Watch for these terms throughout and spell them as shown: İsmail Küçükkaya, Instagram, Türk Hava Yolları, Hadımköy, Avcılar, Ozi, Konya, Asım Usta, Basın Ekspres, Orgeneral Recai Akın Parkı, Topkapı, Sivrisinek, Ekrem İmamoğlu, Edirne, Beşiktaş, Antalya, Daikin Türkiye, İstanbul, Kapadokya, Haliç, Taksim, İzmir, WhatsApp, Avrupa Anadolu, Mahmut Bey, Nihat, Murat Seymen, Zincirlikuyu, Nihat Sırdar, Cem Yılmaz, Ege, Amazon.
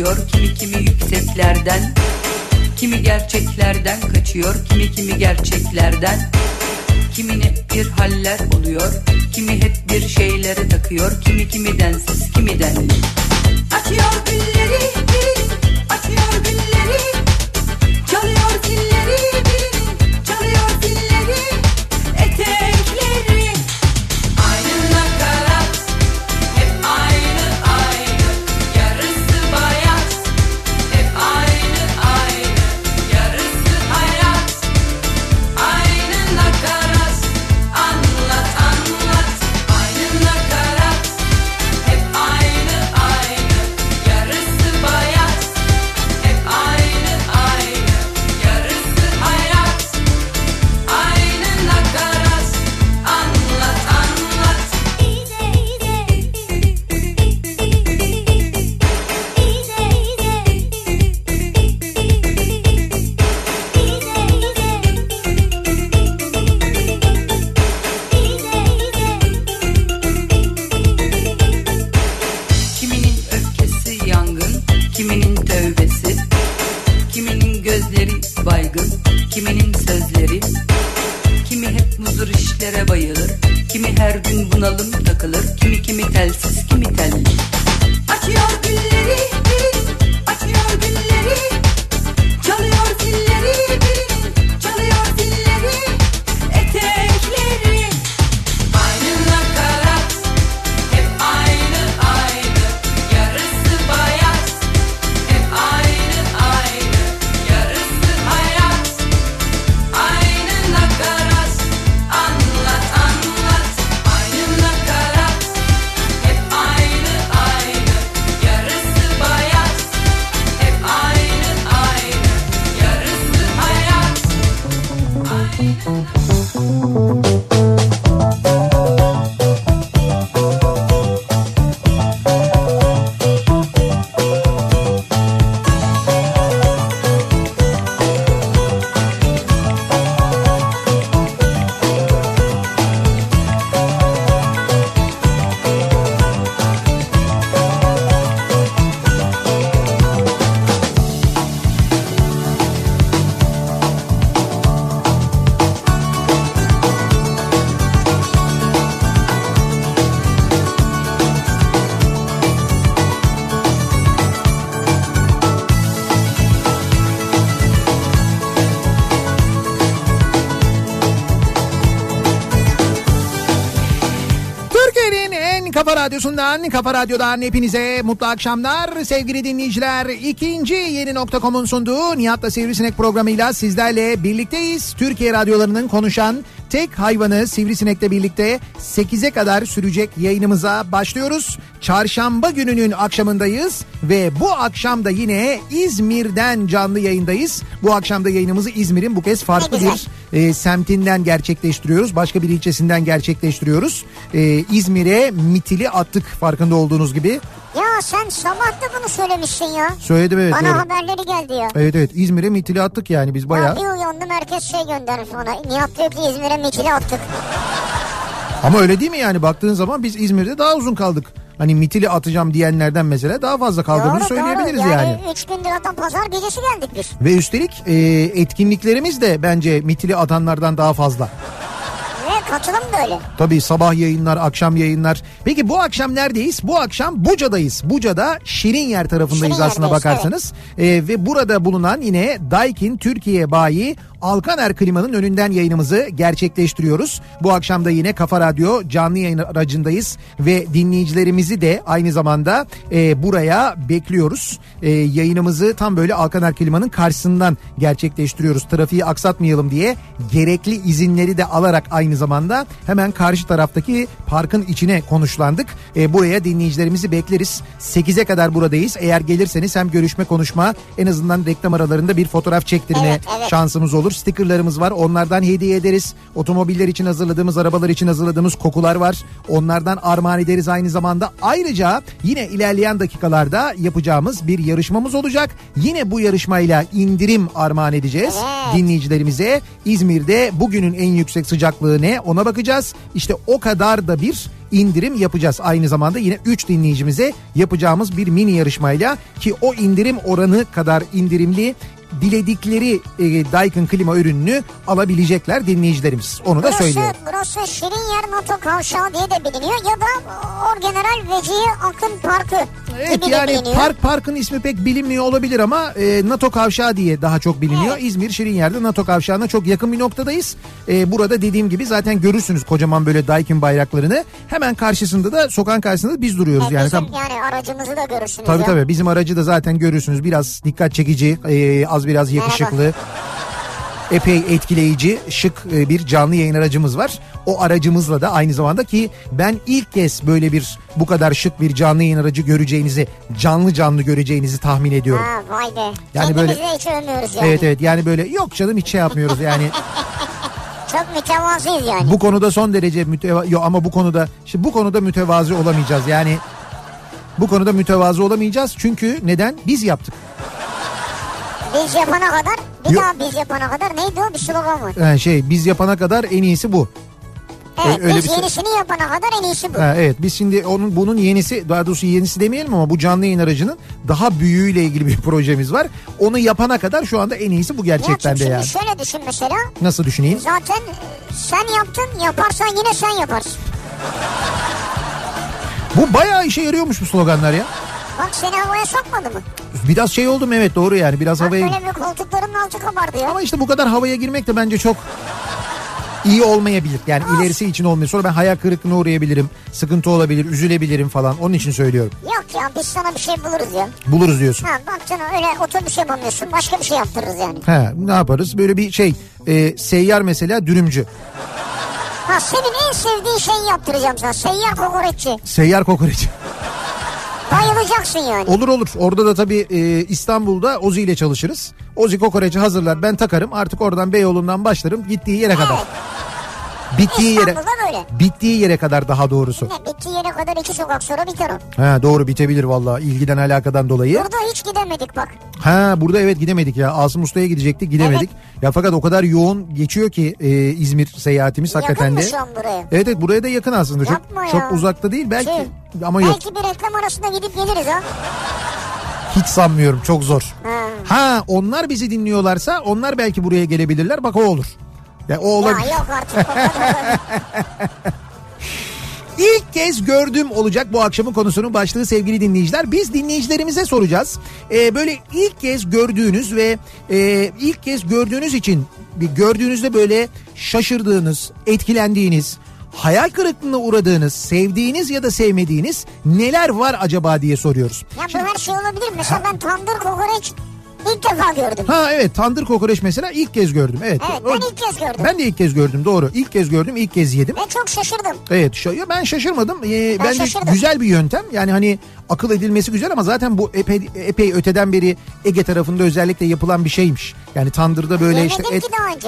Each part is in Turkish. uçuyor, kimi yükseklerden, kimi gerçeklerden kaçıyor, kimi gerçeklerden. Kimine bir haller oluyor, kimi hep bir şeylere takıyor, kimi densiz, kimi denli. Açıyor gülleri birini, açıyor gülleri, çalıyor zilleri birini, çalıyor zilleri, etekleri. Aynı nakarat, hep aynı, yarısı bayat, hep aynı, yarısı hayat. Aynı nakarat. Kiminin sözleri, kimi hep muzur işlere bayılır, kimi her gün bunalım takılır, kimi telsiz, kimi telli. Açıyor gülleri birini, açıyor gülleri, çalıyor zilleri birini, çalıyor zilleri, etekleri. Aynı nakarat, hep aynı, yarısı bayat, hep aynı, yarısı hayat. Aynı nakarat, anlat, aynı nakarat, hep aynı, yarısı bayat, hep aynı, yarısı hayat, Radyosundan, Kafa Radyo'dan hepinize mutlu akşamlar sevgili dinleyiciler. 2. Yeni.com'un sunduğu Nihat'la Sivrisinek programıyla sizlerle birlikteyiz. Türkiye radyolarının konuşan tek hayvanı Sivrisinek'le birlikte 8'e kadar sürecek yayınımıza başlıyoruz. Çarşamba gününün akşamındayız ve bu akşam da yine İzmir'den canlı yayındayız. Bu akşam da yayınımızı İzmir'in bu kez farklı bir semtinden gerçekleştiriyoruz. Başka bir ilçesinden gerçekleştiriyoruz. İzmir'e mitili attık farkında olduğunuz gibi. Ya sen sabah da bunu söylemişsin ya. Söyledim, evet. Bana doğru haberleri geldi ya. Evet, İzmir'e mitili attık yani biz bayağı. Ya bir uyandım herkes göndermiş ona. Nihat diyor ki İzmir'e mitili attık. Ama öyle değil mi yani, baktığın zaman biz İzmir'de daha uzun kaldık. Hani mitili atacağım diyenlerden mesela daha fazla kaldığını söyleyebiliriz yani. 3 gün liradan pazar gecesi geldik biz. Ve üstelik etkinliklerimiz de bence mitili atanlardan daha fazla. Katılım da öyle. Tabii sabah yayınlar, akşam yayınlar. Peki bu akşam neredeyiz? Bu akşam Buca'dayız. Buca'da Şirinyer tarafındayız aslına bakarsanız. Evet. Ve burada bulunan yine Daikin Türkiye bayi Alkaner Klima'nın önünden yayınımızı gerçekleştiriyoruz. Bu akşam da yine Kafa Radyo canlı yayın aracındayız. Ve dinleyicilerimizi de aynı zamanda buraya bekliyoruz. Yayınımızı tam böyle Alkaner Klima'nın karşısından gerçekleştiriyoruz. Trafiği aksatmayalım diye gerekli izinleri de alarak aynı zamanda hemen karşı taraftaki parkın içine konuşlandık. Buraya dinleyicilerimizi bekleriz. 8'e kadar buradayız. Eğer gelirseniz hem görüşme, konuşma, en azından reklam aralarında bir fotoğraf çektirme şansımız olur. Stickerlarımız var. Onlardan hediye ederiz. Otomobiller için hazırladığımız, arabalar için hazırladığımız kokular var. Onlardan armağan ederiz aynı zamanda. Ayrıca yine ilerleyen dakikalarda yapacağımız bir yarışmamız olacak. Yine bu yarışmayla indirim armağan edeceğiz. Evet. Dinleyicilerimize İzmir'de bugünün en yüksek sıcaklığı ne? Ona bakacağız. İşte o kadar da bir indirim yapacağız. Aynı zamanda yine 3 dinleyicimize yapacağımız bir mini yarışmayla, ki o indirim oranı kadar indirimli diledikleri Daikin klima ürününü alabilecekler dinleyicilerimiz. Onu da söylüyorum. Burası Şirinyer NATO kavşağı diye de biliniyor ya da Orgeneral Recai Akın Parkı gibi, evet, yani de biliniyor. Parkın ismi pek bilinmiyor olabilir ama NATO kavşağı diye daha çok biliniyor. Evet. İzmir Şirinyer'de NATO kavşağına çok yakın bir noktadayız. Burada dediğim gibi zaten görürsünüz kocaman böyle Daikin bayraklarını. Hemen karşısında da, sokağın karşısında da biz duruyoruz. Yani bizim yani aracımızı da görürsünüz. Tabii ya. Tabii bizim aracı da zaten görürsünüz. Biraz dikkat çekici, az biraz yakışıklı, merhaba, epey etkileyici, şık bir canlı yayın aracımız var. O aracımızla da aynı zamanda, ki ben ilk kez böyle bir bu kadar şık bir canlı yayın aracı göreceğinizi, canlı göreceğinizi tahmin ediyorum. Ha, vay be. Yani kendimizi böyle hiç övmüyoruz yani. Evet yani böyle yok canım, hiç şey yapmıyoruz yani. Çok mütevazıyız yani. Bu konuda son derece ama bu konuda mütevazı olamayacağız yani. Bu konuda mütevazı olamayacağız çünkü neden? Biz yaptık. Biz yapana kadar neydi o, bir slogan var. Yani biz yapana kadar en iyisi bu. Evet, biz yenisini yapana kadar en iyisi bu. Evet, biz şimdi bunun yenisi, daha doğrusu yenisi demeyelim ama bu canlı yayın aracının daha büyüğüyle ilgili bir projemiz var. Onu yapana kadar şu anda en iyisi bu gerçekten ya, de yani. Şöyle düşün mesela. Nasıl düşüneyim? Zaten sen yaptın, yaparsan yine sen yaparsın. Bu bayağı işe yarıyormuş bu sloganlar ya. Bak seni havaya sokmadı mı? Biraz oldum, evet, doğru yani, biraz bak, havaya. Bak böyle bir koltuklarının altı kabardı ya. Ama işte bu kadar havaya girmek de bence çok iyi olmayabilir. Yani ilerisi için olmuyor. Sonra ben hayal kırıklığına uğrayabilirim. Sıkıntı olabilir, üzülebilirim falan. Onun için söylüyorum. Yok ya, biz sana bir şey buluruz ya. Buluruz diyorsun. Ha, bak canım, öyle otobüs yapamıyorsun. Başka bir şey yaptırırız yani. Ha, ne yaparız? Böyle bir seyyar mesela, dürümcü. Ha, senin en sevdiğin şeyi yaptıracağım sana. Seyyar kokoreççi. Seyyar kokoreççi. Bayılacaksın yani. Olur. Orada da tabii İstanbul'da Ozi ile çalışırız. Ozi kokoreci hazırlar, ben takarım. Artık oradan Beyoğlu'ndan başlarım gittiği yere kadar. Bittiği yere kadar, daha doğrusu. Bittiği yere kadar 2 sokak sonra biter o. Ha, doğru, bitebilir valla, ilgiden alakadan dolayı. Burada hiç gidemedik bak. Ha, burada evet gidemedik ya. Asım Usta'ya gidecektik, gidemedik. Evet. Ya fakat o kadar yoğun geçiyor ki İzmir seyahatimiz hakikaten de. Yakın mı şu an buraya? Evet, buraya da yakın aslında. Yapma, çok uzakta değil belki ama yok. Belki bir reklam arasında gidip geliriz ha. Hiç sanmıyorum, çok zor. Ha, onlar bizi dinliyorlarsa onlar belki buraya gelebilirler, bak o olur. Ya yok artık. İlk kez gördüm olacak bu akşamın konusunun başlığı sevgili dinleyiciler. Biz dinleyicilerimize soracağız. Böyle ilk kez gördüğünüz ve ilk kez gördüğünüz için, gördüğünüzde böyle şaşırdığınız, etkilendiğiniz, hayal kırıklığına uğradığınız, sevdiğiniz ya da sevmediğiniz neler var acaba diye soruyoruz. Ya bu her şey olabilir. Mesela ben tandır kokoreç İlk defa gördüm. Ha evet, tandır kokoreç mesela ilk kez gördüm. Evet ben ilk kez gördüm. Ben de ilk kez gördüm, doğru. İlk kez gördüm, ilk kez yedim. Ben çok şaşırdım. Evet, ben şaşırmadım. Ben şaşırdım. Güzel bir yöntem yani, hani akıl edilmesi güzel ama zaten bu epey öteden beri Ege tarafında özellikle yapılan bir şeymiş. Yani tandırda böyle et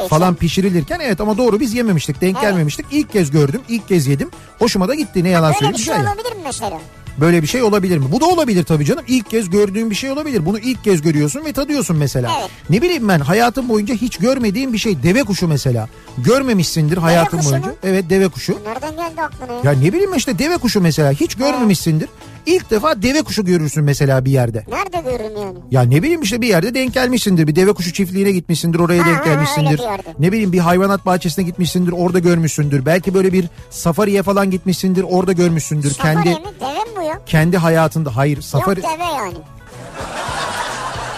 falan pişirilirken, evet, ama doğru, biz yememiştik, denk gelmemiştik. İlk kez gördüm, ilk kez yedim. Hoşuma da gitti, ne yalan söyleyeyim. Böyle bir şey olabilir mi mesela? Böyle bir şey olabilir mi? Bu da olabilir tabii canım. İlk kez gördüğün bir şey olabilir. Bunu ilk kez görüyorsun ve tadıyorsun mesela. Evet. Ne bileyim ben, hayatım boyunca hiç görmediğim bir şey. Deve kuşu mesela. Görmemişsindir hayatım boyunca. Evet, deve kuşu. Nereden geldi aklına? Ya ne bileyim işte, deve kuşu mesela. Hiç görmemişsindir. İlk defa deve kuşu görürsün mesela bir yerde. Nerede görürüm yani? Ya ne bileyim işte, bir yerde denk gelmişsindir. Bir deve kuşu çiftliğine gitmişsindir. Oraya denk gelmişsindir. Ne bileyim, bir hayvanat bahçesine gitmişsindir. Orada görmüşsündür. Belki böyle bir safariye falan gitmişsindir. Orada görmüşsündür. Safariye mi? Deve mi bu ya? Kendi hayatında. Hayır, safari. Yok, deve yani.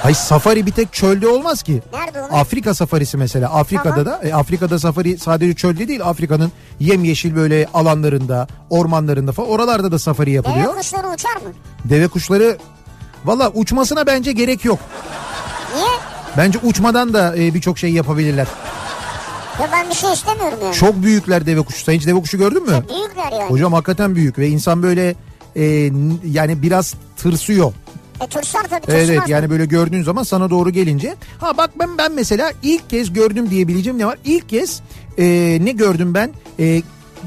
Hayır, safari bir tek çölde olmaz ki. Nerede olur? Afrika safarisi mesela. Afrika'da da. Afrika'da safari sadece çölde değil. Afrika'nın yemyeşil böyle alanlarında, ormanlarında falan. Oralarda da safari yapılıyor. Deve kuşları uçar mı? Deve kuşları valla uçmasına bence gerek yok. Niye? Bence uçmadan da birçok şey yapabilirler. Ya ben bir şey istemiyorum yani. Çok büyükler deve kuşu. Sen hiç deve kuşu gördün mü? Çok büyükler yani. Hocam hakikaten büyük ve insan böyle yani biraz tırsıyor. Tursar tabii, evet yani, böyle gördüğün zaman sana doğru gelince. Ha bak, ben mesela ilk kez gördüm diyebileceğim ne var? İlk kez ne gördüm ben?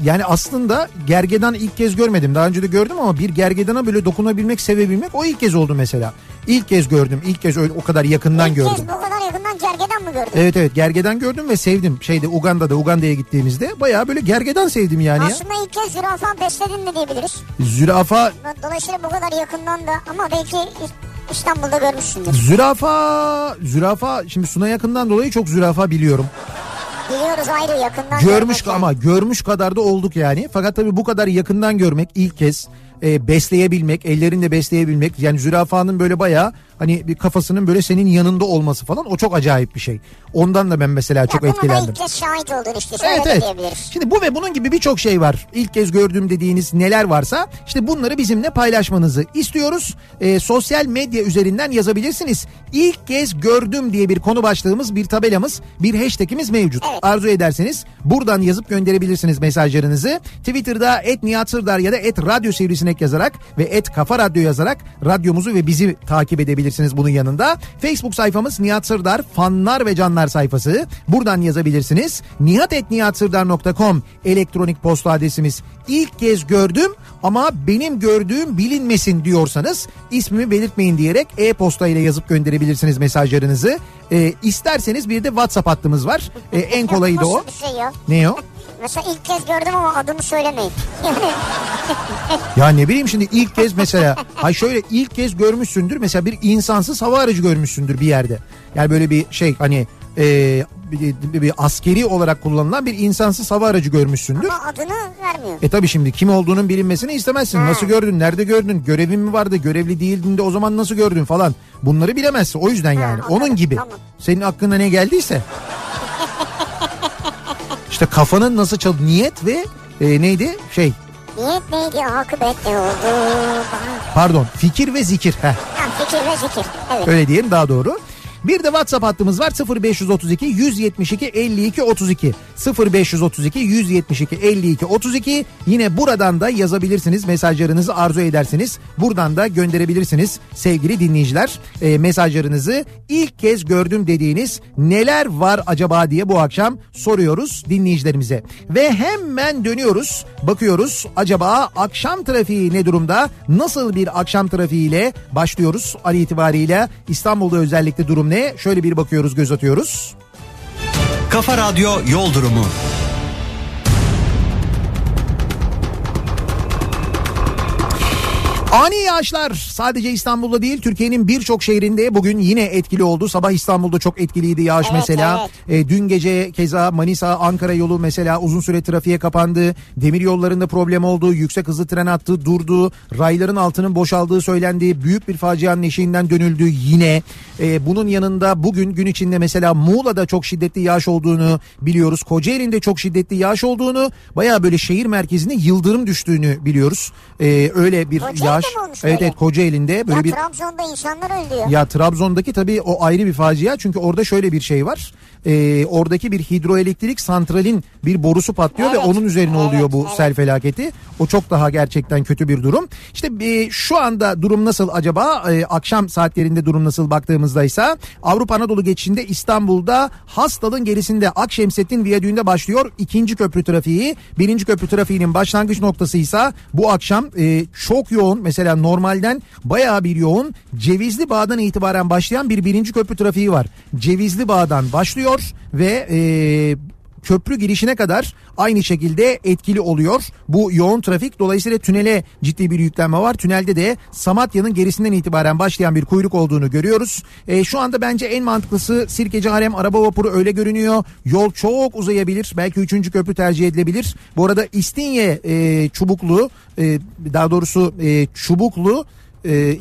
Yani aslında gergedan ilk kez görmedim. Daha önce de gördüm ama bir gergedana böyle dokunabilmek, sevebilmek o ilk kez oldu mesela. İlk kez gördüm. İlk kez öyle o kadar yakından gördüm. İlk kez bu kadar yakından gergedan mı gördün? Evet, gergedan gördüm ve sevdim. Uganda'ya gittiğimizde bayağı böyle gergedan sevdim yani. Aslında ilk kez zürafa besledin de diyebiliriz. Zürafa... Dolayısıyla bu kadar yakından da, ama belki İstanbul'da görmüşsündür. Zürafa şimdi Suna yakından dolayı çok zürafa biliyorum. Biliyoruz ayrı, yakından görmüş ama yani. Görmüş kadar da olduk yani. Fakat tabii bu kadar yakından görmek ilk kez, besleyebilmek, ellerinle besleyebilmek, yani zürafanın böyle bayağı hani bir kafasının böyle senin yanında olması falan, o çok acayip bir şey. Ondan da ben mesela ya çok etkilendim. İlk kez şahit oldun işte. Evet. Şimdi bu ve bunun gibi birçok şey var. İlk kez gördüğüm dediğiniz neler varsa işte bunları bizimle paylaşmanızı istiyoruz. Sosyal medya üzerinden yazabilirsiniz. İlk kez gördüm diye bir konu başlığımız, bir tabelamız, bir hashtagimiz mevcut. Evet. Arzu ederseniz buradan yazıp gönderebilirsiniz mesajlarınızı. Twitter'da @nihatsırdar ya da @radyosivrisinek yazarak ve @kafaradyo yazarak radyomuzu ve bizi takip edebilirsiniz bunun yanında. Facebook sayfamız Nihat Sırdar fanlar ve canlar sayfası. Buradan yazabilirsiniz. nihat@nihatsırdar.com elektronik posta adresimiz. İlk kez gördüm ama benim gördüğüm bilinmesin diyorsanız ismimi belirtmeyin diyerek e-posta ile yazıp gönderebilirsiniz mesajlarınızı. İsterseniz bir de WhatsApp hattımız var. En kolayı da o. Ne o? Mesela ilk kez gördüm ama adımı söylemeyin. Ya ne bileyim şimdi ilk kez mesela. Hayır şöyle, ilk kez görmüşsündür. Mesela bir insansız hava aracı görmüşsündür bir yerde. Yani böyle bir şey hani... Bir askeri olarak kullanılan bir insansız hava aracı görmüşsündür. Ama adını vermiyor. Tabii şimdi kim olduğunun bilinmesini istemezsin. Ha. Nasıl gördün? Nerede gördün? Görevin mi vardı? Görevli değildin de o zaman nasıl gördün falan. Bunları bilemezsin. O yüzden yani. Ha, onun gibi. Tamam. Senin aklına ne geldiyse. İşte kafanın nasıl çaldı? Niyet ve neydi? Niyet neydi? Akıbet ne oldu? Pardon. Fikir ve zikir. Heh. Ha, fikir ve zikir. Evet. Öyle diyelim daha doğru. Bir de WhatsApp hattımız var 0532 172 52 32 0532 172 52 32. Yine buradan da yazabilirsiniz, mesajlarınızı arzu ederseniz buradan da gönderebilirsiniz sevgili dinleyiciler. Mesajlarınızı ilk kez gördüm dediğiniz neler var acaba diye bu akşam soruyoruz dinleyicilerimize. Ve hemen dönüyoruz, bakıyoruz acaba akşam trafiği ne durumda, nasıl bir akşam trafiğiyle başlıyoruz an itibariyle İstanbul'da özellikle durum ne? Şöyle bir bakıyoruz, göz atıyoruz. Kafa Radyo Yol Durumu. Ani yağışlar sadece İstanbul'da değil, Türkiye'nin birçok şehrinde bugün yine etkili oldu. Sabah İstanbul'da çok etkiliydi yağış, evet, mesela. Evet. Dün gece keza Manisa Ankara yolu mesela uzun süre trafiğe kapandı. Demir yollarında problem oldu. Yüksek hızlı tren hattı durdu. Rayların altının boşaldığı söylendi. Büyük bir facianın eşiğinden dönüldü yine. Bunun yanında bugün gün içinde mesela Muğla'da çok şiddetli yağış olduğunu biliyoruz. Kocaeli'nde çok şiddetli yağış olduğunu, bayağı böyle şehir merkezine yıldırım düştüğünü biliyoruz. Öyle bir yağış. Evet, Kocaeli'nde böyle ya, bir... Trabzon'da insanlar öldü. Ya Trabzon'daki tabii o ayrı bir facia. Çünkü orada şöyle bir şey var. Oradaki bir hidroelektrik santralin bir borusu patlıyor, evet, ve onun üzerine oluyor bu sel felaketi. O çok daha gerçekten kötü bir durum. İşte şu anda durum nasıl acaba? Akşam saatlerinde durum nasıl baktığımızdaysa Avrupa Anadolu geçişinde İstanbul'da Hastal'ın gerisinde Akşemsettin Viyadüğü'nde başlıyor ikinci köprü trafiği. Birinci köprü trafiğinin başlangıç noktasıysa bu akşam çok yoğun, mesela normalden bayağı bir yoğun Cevizli Bağ'dan itibaren başlayan bir birinci köprü trafiği var. Cevizli Bağ'dan başlıyor ve köprü girişine kadar aynı şekilde etkili oluyor bu yoğun trafik. Dolayısıyla tünele ciddi bir yüklenme var. Tünelde de Samatya'nın gerisinden itibaren başlayan bir kuyruk olduğunu görüyoruz. Şu anda bence en mantıklısı Sirkeciharem araba vapuru, öyle görünüyor. Yol çok uzayabilir. Belki 3. köprü tercih edilebilir. Bu arada İstinye Çubuklu, daha doğrusu Çubuklu,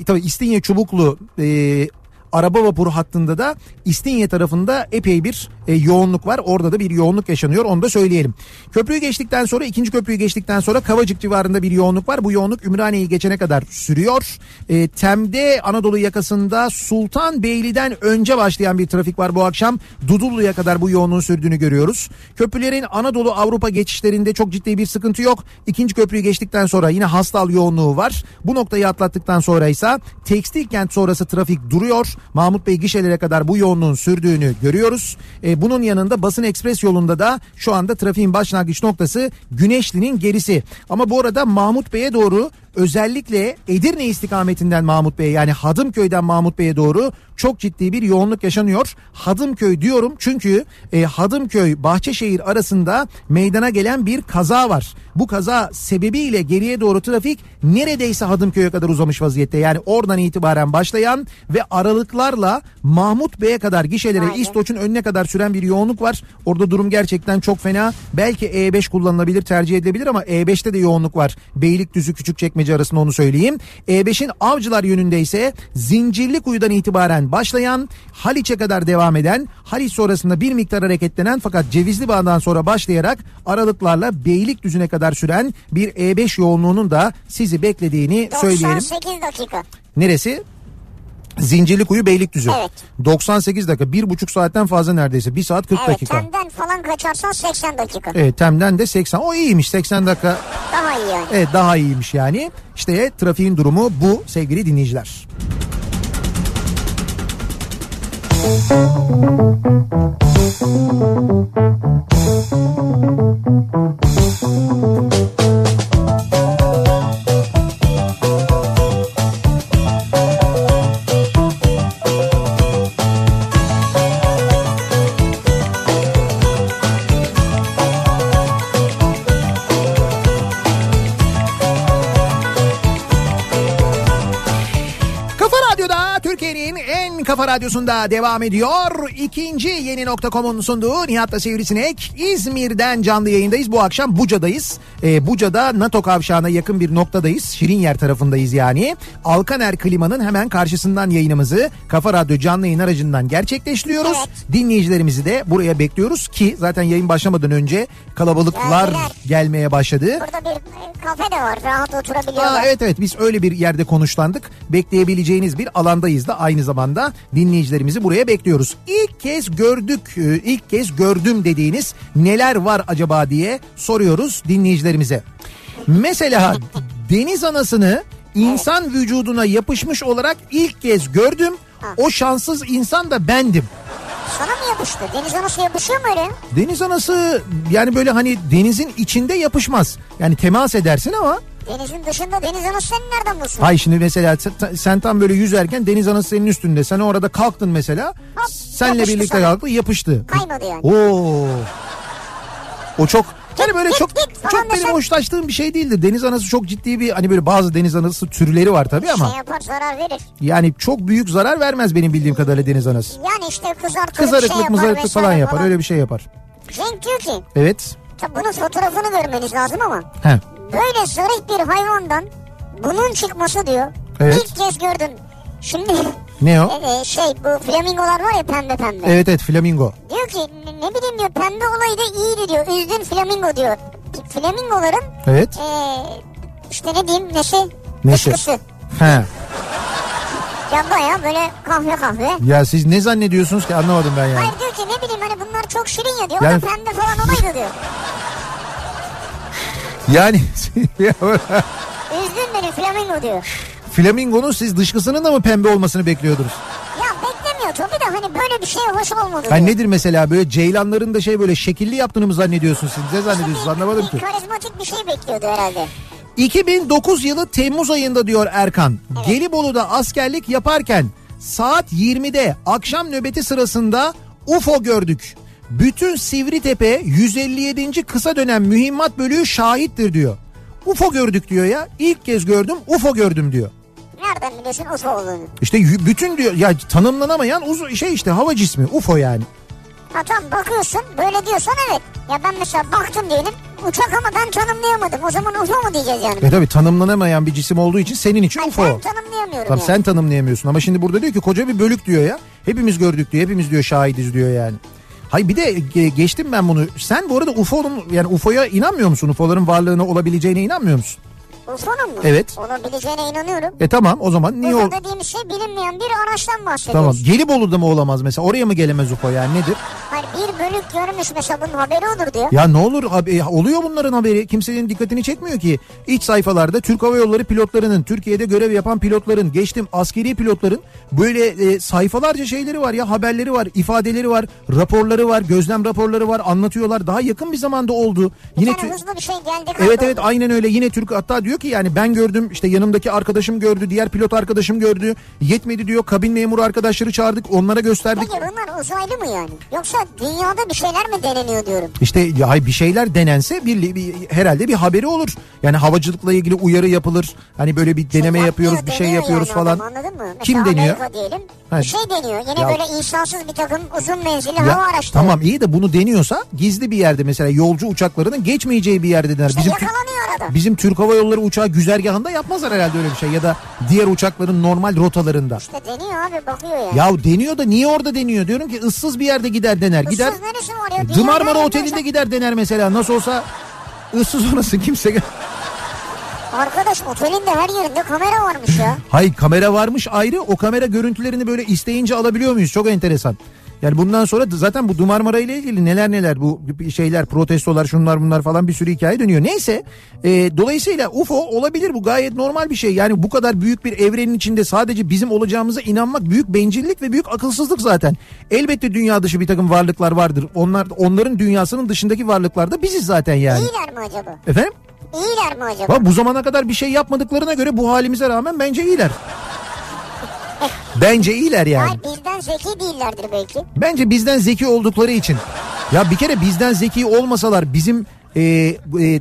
tabii İstinye Çubuklu araba vapuru hattında da İstinye tarafında epey bir yoğunluk var. Orada da bir yoğunluk yaşanıyor. Onu da söyleyelim. Köprüyü geçtikten sonra, ikinci köprüyü geçtikten sonra Kavacık civarında bir yoğunluk var. Bu yoğunluk Ümraniye'yi geçene kadar sürüyor. Tem'de Anadolu yakasında Sultanbeyli'den önce başlayan bir trafik var bu akşam. Dudullu'ya kadar bu yoğunluğun sürdüğünü görüyoruz. Köprülerin Anadolu Avrupa geçişlerinde çok ciddi bir sıkıntı yok. İkinci köprüyü geçtikten sonra yine Hastal yoğunluğu var. Bu noktayı atlattıktan sonra ise Tekstilkent sonrası trafik duruyor. Mahmut Bey gişelere kadar bu yoğunluğun sürdüğünü görüyoruz. Bunun yanında Basın Ekspres yolunda da şu anda trafiğin başlangıç noktası Güneşli'nin gerisi. Ama bu arada Mahmut Bey'e doğru özellikle Edirne istikametinden Mahmut Bey'e, yani Hadımköy'den Mahmut Bey'e doğru çok ciddi bir yoğunluk yaşanıyor. Hadımköy diyorum çünkü Hadımköy Bahçeşehir arasında meydana gelen bir kaza var. Bu kaza sebebiyle geriye doğru trafik neredeyse Hadımköy'e kadar uzamış vaziyette. Yani oradan itibaren başlayan ve aralıklarla Mahmut Bey'e kadar, gişelere, İstoç'un önüne kadar süren bir yoğunluk var. Orada durum gerçekten çok fena. Belki E5 kullanılabilir, tercih edilebilir ama E5'te de yoğunluk var. Beylikdüzü Küçükçekmece arasında, onu söyleyeyim. E5'in Avcılar yönünde ise Zincirlikuyu'dan itibaren başlayan, Haliç'e kadar devam eden, Haliç sonrasında bir miktar hareketlenen fakat Cevizli Bağ'dan sonra başlayarak aralıklarla Beylikdüzü'ne kadar süren bir E5 yoğunluğunun da sizi beklediğini söyleyelim. 98 dakika. Neresi? Zincirlikuyu Beylikdüzü. Evet. 98 dakika. 1,5 saatten fazla neredeyse. 1 saat 40 dakika. Evet. Tem'den falan kaçarsan 80 dakika. Evet. Tem'den de 80. O iyiymiş. 80 dakika. Daha iyi yani. Evet. Daha iyiymiş yani. İşte trafiğin durumu bu sevgili dinleyiciler. Kafa Radyosu'nda devam ediyor. İkinci yeni.com'un sunduğu Nihat'la Sivrisinek. İzmir'den canlı yayındayız. Bu akşam Buca'dayız. Buca'da NATO kavşağına yakın bir noktadayız. Şirinyer tarafındayız yani. Alkaner Klima'nın hemen karşısından yayınımızı Kafa Radyo canlı yayın aracından gerçekleştiriyoruz. Evet. Dinleyicilerimizi de buraya bekliyoruz ki zaten yayın başlamadan önce kalabalıklar gelmeye başladı. Burada bir kafe de var. Rahat oturabiliyorlar. Evet evet, biz öyle bir yerde konuşlandık. Bekleyebileceğiniz bir alandayız da aynı zamanda. Dinleyicilerimizi buraya bekliyoruz. İlk kez gördük, ilk kez gördüm dediğiniz neler var acaba diye soruyoruz dinleyicilerimize. Mesela deniz anasını insan vücuduna yapışmış olarak ilk kez gördüm. O şanssız insan da bendim. Sana mı yapıştı? Deniz anası yapışıyor mu öyle? Deniz anası yani böyle hani denizin içinde yapışmaz. Yani temas edersin ama... Denizin dışında deniz anası sen nereden bulsun? Hayır, şimdi mesela sen tam böyle yüzerken deniz anası senin üstünde. Sen orada kalktın mesela. Hop, senle birlikte kalktı, yapıştı. Kaymadı yani. Oo. O çok... Yani böyle çok benim hoşlaştığım bir şey değildir. Deniz anası çok ciddi bir, hani böyle bazı deniz anası türleri var tabii ama. Şey yapar, zarar verir. Yani çok büyük zarar vermez benim bildiğim kadarıyla deniz anası. Yani işte kızarıklık mızarıklık falan yapar. Öyle bir şey yapar. Cenk diyor ki. Evet. Tabii bunun fotoğrafını görmeniz lazım ama. He. Böyle zarif bir hayvandan bunun çıkması diyor. Evet. İlk kez gördüm. Şimdi. Ne o? Bu flamingolar var ya, pembe pembe. Evet evet, flamingo. Diyor ki ne bileyim diyor, pembe olayı da iyiydi diyor. Üzdün flamingo diyor. Flamingoların evet. İşte ne diyeyim, neşe. Kışkısı. He. Ya baya böyle kahve. Ya siz ne zannediyorsunuz ki, anlamadım ben yani. Hayır, diyor ki ne bileyim hani bunlar çok şirin ya diyor. Yani... O da pembe falan olaydı diyor. Yani. Üzdün beni flamingo diyor. Flamingonun siz dışkısının da mı pembe olmasını bekliyordunuz? Ya beklemiyor tabii de hani böyle bir şey hoş olmadı. Hani nedir mesela, böyle ceylanların da böyle şekilli yaptığını mı zannediyorsunuz siz? Ne zannediyorsunuz, anlamadım ki. Karizmatik bir şey bekliyordu herhalde. 2009 yılı Temmuz ayında diyor Erkan. Evet. Gelibolu'da askerlik yaparken saat 20'de akşam nöbeti sırasında UFO gördük. Bütün Sivritepe 157. kısa dönem mühimmat bölüğü şahittir diyor. UFO gördük diyor ya. İlk kez gördüm, UFO gördüm diyor. Nereden biliyorsun UFO olduğunu? İşte bütün diyor ya, tanımlanamayan işte hava cismi UFO yani. Ha tamam, bakıyorsun böyle diyorsan evet. Ya ben mesela baktım diyelim uçak ama ben tanımlayamadım. O zaman UFO mu diyeceğiz yani? Tabii tanımlanamayan bir cisim olduğu için senin için UFO. Ben tanımlayamıyorum. Tamam yani. Sen tanımlayamıyorsun ama şimdi burada diyor ki koca bir bölük diyor ya. Hepimiz gördük diyor, hepimiz diyor şahidiz diyor yani. Hayır, bir de geçtim ben bunu. Sen bu arada UFO'ya inanmıyor musun? UFO'ların varlığına, olabileceğine inanmıyor musun? UFO'nun mu? Evet. Olabileceğine inanıyorum. Tamam, o zaman niye o? Dediğim şey bilinmeyen bir araçtan bahsediyoruz. Tamam. Gelibolu'da mı olamaz mesela? Oraya mı gelemez UFO yani, nedir? Hayır, bir bölük görmüş mesela, bunun haberi olur diyor. Ya ne olur oluyor bunların haberi, kimsenin dikkatini çekmiyor ki. İç sayfalarda Türk Hava Yolları pilotlarının, Türkiye'de görev yapan pilotların, geçtim askeri pilotların böyle sayfalarca şeyleri var ya, haberleri var, ifadeleri var, raporları var, gözlem raporları var, anlatıyorlar. Daha yakın bir zamanda oldu. Yine hızlı bir şey geldi. Evet aynen öyle, yine Türk hatta diyor ki yani ben gördüm, işte yanımdaki arkadaşım gördü, diğer pilot arkadaşım gördü. Yetmedi diyor, kabin memuru arkadaşları çağırdık, onlara gösterdik. Peki bunlar uzaylı mı yani? Yoksa dünyada bir şeyler mi deneniyor diyorum. İşte ya bir şeyler denense herhalde bir haberi olur. Yani havacılıkla ilgili uyarı yapılır. Hani böyle bir deneme yapıyoruz, bir şey yapıyoruz yani falan. Anladın mı? Mesela kim deniyor? Diyelim. Bir şey deniyor. Yine ya, böyle insansız bir takım uzun menzilli hava araçları. Tamam iyi de bunu deniyorsa gizli bir yerde, mesela yolcu uçaklarının geçmeyeceği bir yerde dener. İşte bizim Türk Hava Yolları uçağı güzergahında yapmazlar herhalde öyle bir şey. Ya da diğer uçakların normal rotalarında. İşte deniyor abi, bakıyor yani. Ya deniyor da niye orada deniyor? Diyorum ki ıssız bir yerde gider dener. Gider. Dımarmara otelinde gider dener mesela. Nasıl olsa ıssız orası, kimse... Arkadaş otelin de her yerinde kamera varmış ya. Hayır kamera varmış ayrı. O kamera görüntülerini böyle isteyince alabiliyor muyuz? Çok enteresan. Yani bundan sonra zaten bu Dımarmara ile ilgili neler bu şeyler, protestolar, şunlar bunlar falan bir sürü hikaye dönüyor. Neyse dolayısıyla UFO olabilir, bu gayet normal bir şey. Yani bu kadar büyük bir evrenin içinde sadece bizim olacağımıza inanmak büyük bencillik ve büyük akılsızlık zaten. Elbette dünya dışı bir takım varlıklar vardır. Onların dünyasının dışındaki varlıklar da biziz zaten yani. İyiler mi acaba? Efendim? İyiler mi acaba? Bak, bu zamana kadar bir şey yapmadıklarına göre bu halimize rağmen bence iyiler. Bence iyiler yani. Hayır, bizden zeki değillerdir belki. Bence bizden zeki oldukları için. Ya bir kere bizden zeki olmasalar bizim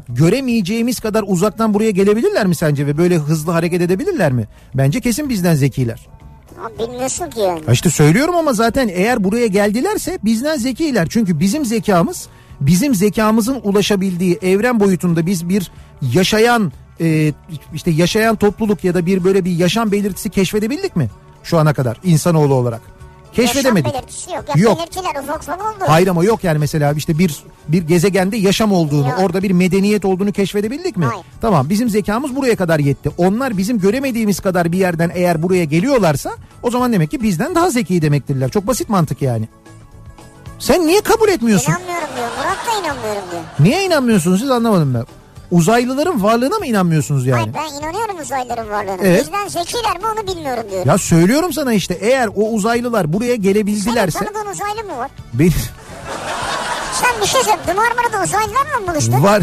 göremeyeceğimiz kadar uzaktan buraya gelebilirler mi sence? Ve böyle hızlı hareket edebilirler mi? Bence kesin bizden zekiler. Bilmiyorsun ki yani. İşte söylüyorum ama zaten eğer buraya geldilerse bizden zekiler. Çünkü bizim zekamızın ulaşabildiği evren boyutunda biz bir yaşayan işte yaşayan topluluk ya da bir böyle bir yaşam belirtisi keşfedebildik mi şu ana kadar insanoğlu olarak? Keşfedemedik. Yok. Hayır ama yok yani mesela işte bir gezegende yaşam olduğunu, yok, orada bir medeniyet olduğunu keşfedebildik mi? Hayır. Tamam, bizim zekamız buraya kadar yetti. Onlar bizim göremediğimiz kadar bir yerden eğer buraya geliyorlarsa o zaman demek ki bizden daha zeki demektirler. Çok basit mantık yani. Sen niye kabul etmiyorsun? İnanmıyorum diyor. Murat da inanmıyorum diyor. Niye inanmıyorsunuz siz, anlamadım ben. Uzaylıların varlığına mı inanmıyorsunuz yani? Hayır, ben inanıyorum uzaylıların varlığına. Evet. Bizden zekiler mi onu bilmiyorum diyorum. Ya söylüyorum sana işte, eğer o uzaylılar buraya gelebildilerse... Senin tanıdığın uzaylı mı var? Benim... Sen bir şey söyleyeyim. Dımarmara'da uzaylılar mı buluştun? Var.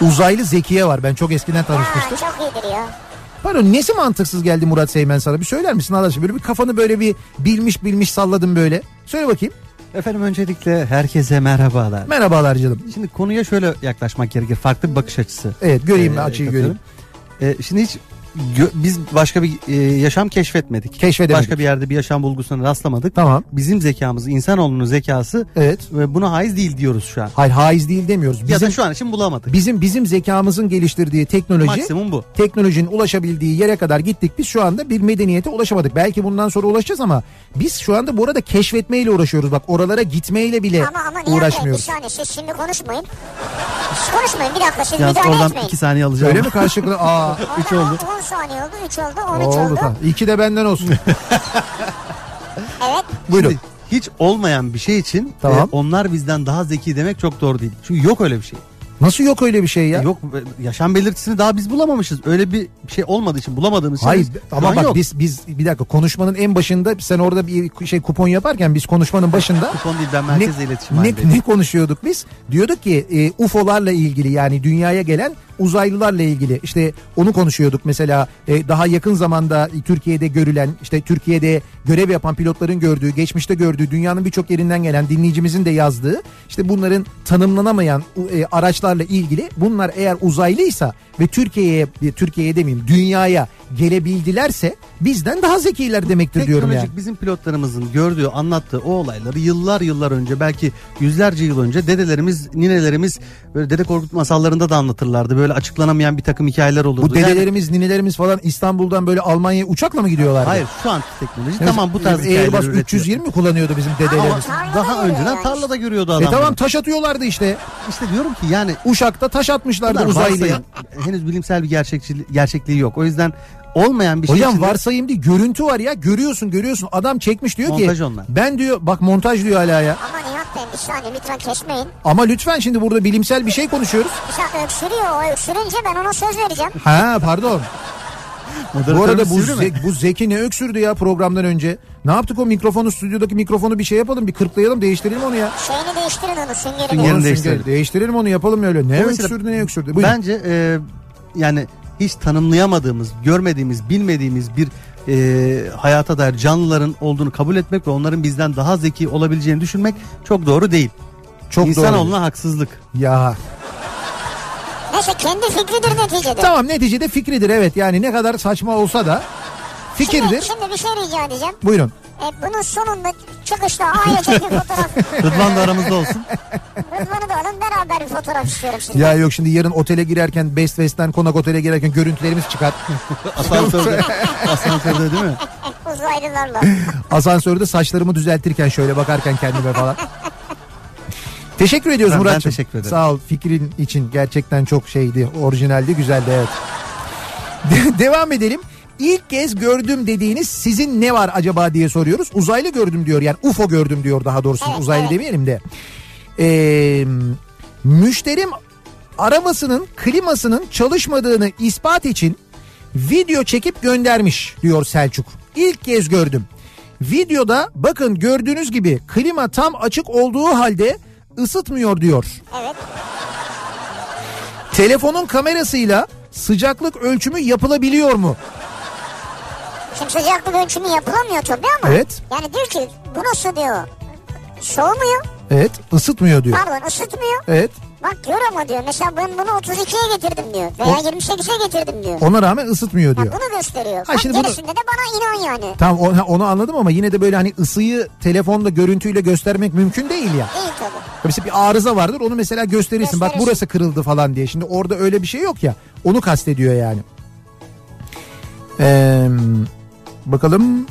Uzaylı Zekiye var. Ben çok eskiden tanışmıştım. Çok iyidir ya. Pardon, nesi mantıksız geldi Murat Seymen sana? Bir söyler misin arkadaşım? Böyle bir kafanı böyle bir bilmiş salladım böyle. Söyle bakayım. Efendim öncelikle herkese merhabalar. Merhabalar canım. Şimdi konuya şöyle yaklaşmak gerekir. Farklı bir bakış açısı. Evet, göreyim açıyı göreyim. Şimdi hiç biz başka bir yaşam keşfetmedik. Keşfedemedik. Başka bir yerde bir yaşam bulgusuna rastlamadık. Tamam. Bizim zekamız, insanoğlunun zekası, evet, ve buna haiz değil diyoruz şu an. Hayır, haiz değil demiyoruz. Bizim, ya da şu an için bulamadık. Bizim zekamızın geliştirdiği teknoloji. Maksimum bu. Teknolojinin ulaşabildiği yere kadar gittik. Biz şu anda bir medeniyete ulaşamadık. Belki bundan sonra ulaşacağız ama biz şu anda bu arada keşfetmeyle uğraşıyoruz. Bak, oralara gitmeyle bile ama uğraşmıyoruz. Ama bir saniye, siz şimdi konuşmayın. Siz konuşmayın bir dakika, siz müdahale etmeyin. Oradan 2 saniye alacağım. Öyle mi karşılıklı? Aa, 3 oldu. 10 saniye oldu, 3 oldu, 13 oldu. Tamam. 2 de benden olsun. Evet. Buyurun. Şimdi hiç olmayan bir şey için tamam, onlar bizden daha zeki demek çok doğru değil. Çünkü yok öyle bir şey. Nasıl yok öyle bir şey ya? Yok, yaşam belirtisini daha biz bulamamışız. Öyle bir şey olmadığı için, bulamadığımız için. Hayır ama bak, biz bir dakika, konuşmanın en başında sen orada bir şey kupon yaparken biz konuşmanın başında. Kupon değil, ben merkezle iletişim halindeyim. Ne konuşuyorduk biz? Diyorduk ki UFO'larla ilgili, yani dünyaya gelen uzaylılarla ilgili, işte onu konuşuyorduk mesela. Daha yakın zamanda Türkiye'de görülen, işte Türkiye'de görev yapan pilotların gördüğü, geçmişte gördüğü, dünyanın birçok yerinden gelen, dinleyicimizin de yazdığı, işte bunların tanımlanamayan araçlarla ilgili, bunlar eğer uzaylıysa ve Türkiye'ye demeyeyim, dünyaya gelebildilerse bizden daha zekiler demektir diyorum yani. Teknolojik, bizim pilotlarımızın gördüğü, anlattığı o olayları yıllar önce, belki yüzlerce yıl önce dedelerimiz, ninelerimiz böyle Dede Korkut masallarında da anlatırlardı. Böyle açıklanamayan bir takım hikayeler olurdu. Bu dedelerimiz, yani, ninelerimiz falan İstanbul'dan böyle Almanya'ya uçakla mı gidiyorlardı? Hayır, şu anki teknoloji evet, tamam bu tarz hikayeler üretiyor. Airbus 320 kullanıyordu bizim dedelerimiz. Ama daha önceden tarlada görüyordu adam. Tamam, taş atıyorlardı işte. İşte diyorum ki yani Uşak'ta taş atmışlardı uzaylıya. Henüz bilimsel bir gerçekliği yok. O yüzden olmayan bir şey. Hocam varsayım değil, görüntü var ya, görüyorsun. Adam çekmiş diyor, montaj ki onlar. Ben diyor, bak montaj diyor hala ya. Ama kesmeyin, bir saniye lütfen kesmeyin. Ama lütfen, şimdi burada bilimsel bir şey konuşuyoruz. Sen öksürüyor, o öksürünce ben ona söz vereceğim. Ha pardon. Bu arada bu Zeki ne öksürdü ya programdan önce. Ne yaptık o mikrofonu, stüdyodaki mikrofonu bir şey yapalım, bir kırklayalım, değiştirelim onu ya. Şeyini değiştirin onu, süngerini değiştirelim. Değiştirelim onu, yapalım öyle. Ne öksürdü ne öksürdü. Buyurun. Bence yani hiç tanımlayamadığımız, görmediğimiz, bilmediğimiz bir hayata dair canlıların olduğunu kabul etmek ve onların bizden daha zeki olabileceğini düşünmek çok doğru değil. Çok İnsanoğluna haksızlık. Ya. Neyse, kendi fikridir neticede. Tamam, neticede fikridir, evet, yani ne kadar saçma olsa da fikirdir. Şimdi bir şey rica edeceğim. Buyurun. Bunun sonunda çıkışta ailecek bir fotoğraf. Rıdvan da aramızda olsun. Rıdvan'ı da alın, beraber bir fotoğraf istiyorum şimdi. Ya yok, şimdi yarın otele girerken, Best West'ten konak otele girerken görüntülerimiz çıkar. Asansörde. Asansörde değil mi? Uzaylılarla. Asansörde saçlarımı düzeltirken şöyle bakarken kendime falan. Teşekkür ediyoruz Murat'cığım. Ben teşekkür ederim. Sağ ol, fikrin için gerçekten çok şeydi, orijinaldi, güzeldi, evet. Devam edelim. İlk kez gördüm dediğiniz sizin ne var acaba diye soruyoruz. Uzaylı gördüm diyor, yani UFO gördüm diyor daha doğrusu, evet, uzaylı evet demeyelim de. Müşterim arabasının klimasının çalışmadığını ispat için video çekip göndermiş diyor Selçuk. İlk kez gördüm. Videoda bakın gördüğünüz gibi klima tam açık olduğu halde ısıtmıyor diyor. Evet. Telefonun kamerasıyla sıcaklık ölçümü yapılabiliyor mu? Şimdi sıcaklık ölçümü yapılamıyor tabii ama. Evet. Yani diyor ki bu nasıl diyor. Soğumuyor. Evet, ısıtmıyor diyor. Pardon, ısıtmıyor. Evet. Bak diyor ama diyor mesela ben bunu 32'ye getirdim diyor. Veya 28'e getirdim diyor. Ona rağmen ısıtmıyor diyor. Ya bunu gösteriyor. Ha, şimdi gerisinde de bana inan yani. Tamam, onu anladım ama yine de böyle hani ısıyı telefonda görüntüyle göstermek mümkün değil ya. Değil tabii. Mesela bir arıza vardır, onu mesela gösterirsin. Bak burası kırıldı falan diye. Şimdi orada öyle bir şey yok ya. Onu kastediyor yani. Bakalım.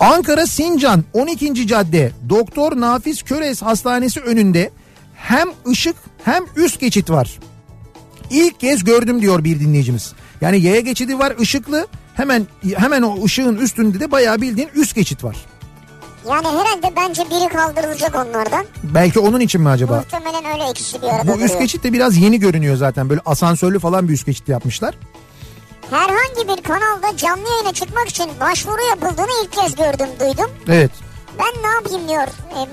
Ankara Sincan 12. cadde Doktor Nafiz Körez Hastanesi önünde hem ışık hem üst geçit var. İlk kez gördüm diyor bir dinleyicimiz. Yani yaya geçidi var, ışıklı, hemen o ışığın üstünde de bayağı bildiğin üst geçit var. Yani herhalde bence biri kaldırılacak onlardan. Belki onun için mi acaba? Muhtemelen öyle, ikisi bir arada duruyor. Bu üst geçit de biraz yeni görünüyor zaten, böyle asansörlü falan bir üst geçit yapmışlar. Herhangi bir kanalda canlı yayına çıkmak için başvuru yapıldığını ilk kez gördüm, duydum. Evet. Ben ne yapayım diyor.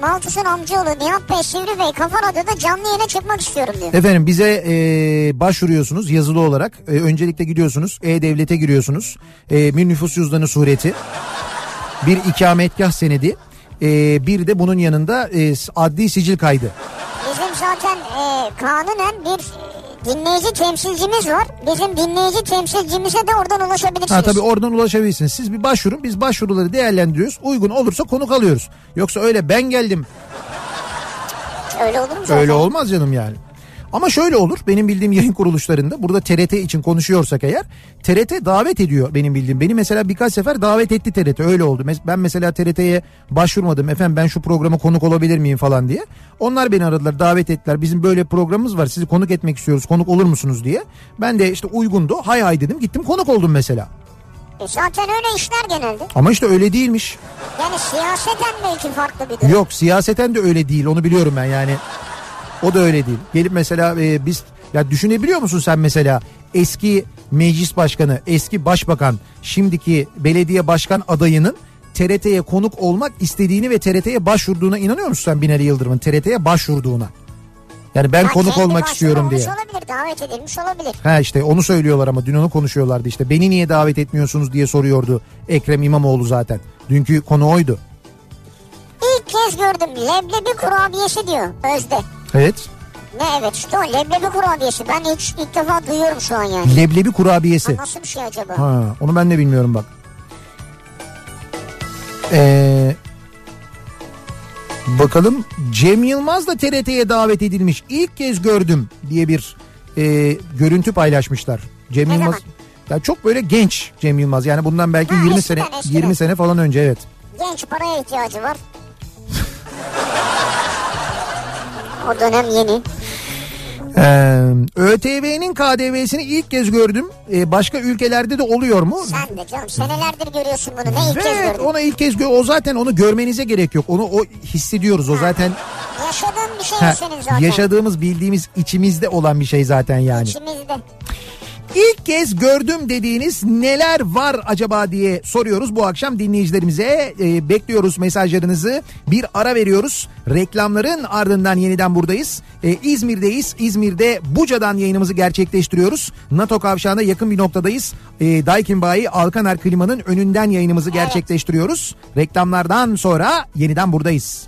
Maltıs'ın amcaoğlu Nihat Bey, Sivri Bey, Kafa Radyo'da canlı yayına çıkmak istiyorum diyor. Efendim bize başvuruyorsunuz yazılı olarak. Öncelikle gidiyorsunuz, E-Devlet'e giriyorsunuz. Bir nüfus cüzdanı sureti, bir ikametgah senedi, bir de bunun yanında adli sicil kaydı. Bizim zaten kanunen bir... Dinleyici temsilcimiz var. Bizim dinleyici temsilcimize de oradan ulaşabilirsiniz. Ha, tabii oradan ulaşabilirsiniz. Siz bir başvurun. Biz başvuruları değerlendiriyoruz. Uygun olursa konuk alıyoruz. Yoksa öyle ben geldim. Öyle olur mu zaten? Öyle olmaz canım yani. Ama şöyle olur. Benim bildiğim yayın kuruluşlarında, burada TRT için konuşuyorsak eğer, TRT davet ediyor benim bildiğim. Beni mesela birkaç sefer davet etti TRT. Öyle oldu. Ben mesela TRT'ye başvurmadım. Efendim ben şu programa konuk olabilir miyim falan diye. Onlar beni aradılar, davet ettiler. Bizim böyle programımız var. Sizi konuk etmek istiyoruz. Konuk olur musunuz diye. Ben de işte uygundu. Hay hay dedim. Gittim konuk oldum mesela. Zaten öyle işler genelde. Ama işte öyle değilmiş. Yani siyaseten belki farklı bir durum. Yok, siyaseten de öyle değil. Onu biliyorum ben yani. O da öyle değil. Gelip mesela biz ya, düşünebiliyor musun sen mesela eski meclis başkanı, eski başbakan, şimdiki belediye başkan adayının TRT'ye konuk olmak istediğini ve TRT'ye başvurduğuna inanıyor musun sen, Binali Yıldırım'ın TRT'ye başvurduğuna? Yani ben ya konuk olmak istiyorum diye. Olabilir, davet edilmiş olabilir. Ha işte onu söylüyorlar ama dün onu konuşuyorlardı işte. Beni niye davet etmiyorsunuz diye soruyordu Ekrem İmamoğlu zaten. Dünkü konu oydu. İlk kez gördüm leblebi kurabiyesi diyor Özde. Evet. Ne evet, işte o leblebi kurabiyesi. Ben ilk defa duyuyorum şu an yani. Leblebi kurabiyesi. Ha, nasıl bir şey acaba? Ha, onu ben de bilmiyorum bak. Bakalım, Cem Yılmaz da TRT'ye davet edilmiş. İlk kez gördüm diye bir görüntü paylaşmışlar. Cem ne Yılmaz. Ya çok böyle genç Cem Yılmaz. Yani bundan belki 20 sene falan önce, evet. Genç, paraya ihtiyacı var. O dönem yeni. ÖTV'nin KDV'sini ilk kez gördüm. Başka ülkelerde de oluyor mu? Sen de canım senelerdir görüyorsun bunu. Ne ilk kez gördün? Ona ilk kez o zaten onu görmenize gerek yok. Onu o hissediyoruz. O zaten yaşadığın bir şey senin zaten. Yaşadığımız, bildiğimiz, içimizde olan bir şey zaten yani. İçimizde. İlk kez gördüm dediğiniz neler var acaba diye soruyoruz bu akşam dinleyicilerimize. Bekliyoruz mesajlarınızı. Bir ara veriyoruz. Reklamların ardından yeniden buradayız. İzmir'deyiz. İzmir'de Buca'dan yayınımızı gerçekleştiriyoruz. NATO kavşağına yakın bir noktadayız. Daikin Bayi Alkaner Klima'nın önünden yayınımızı gerçekleştiriyoruz. Reklamlardan sonra yeniden buradayız.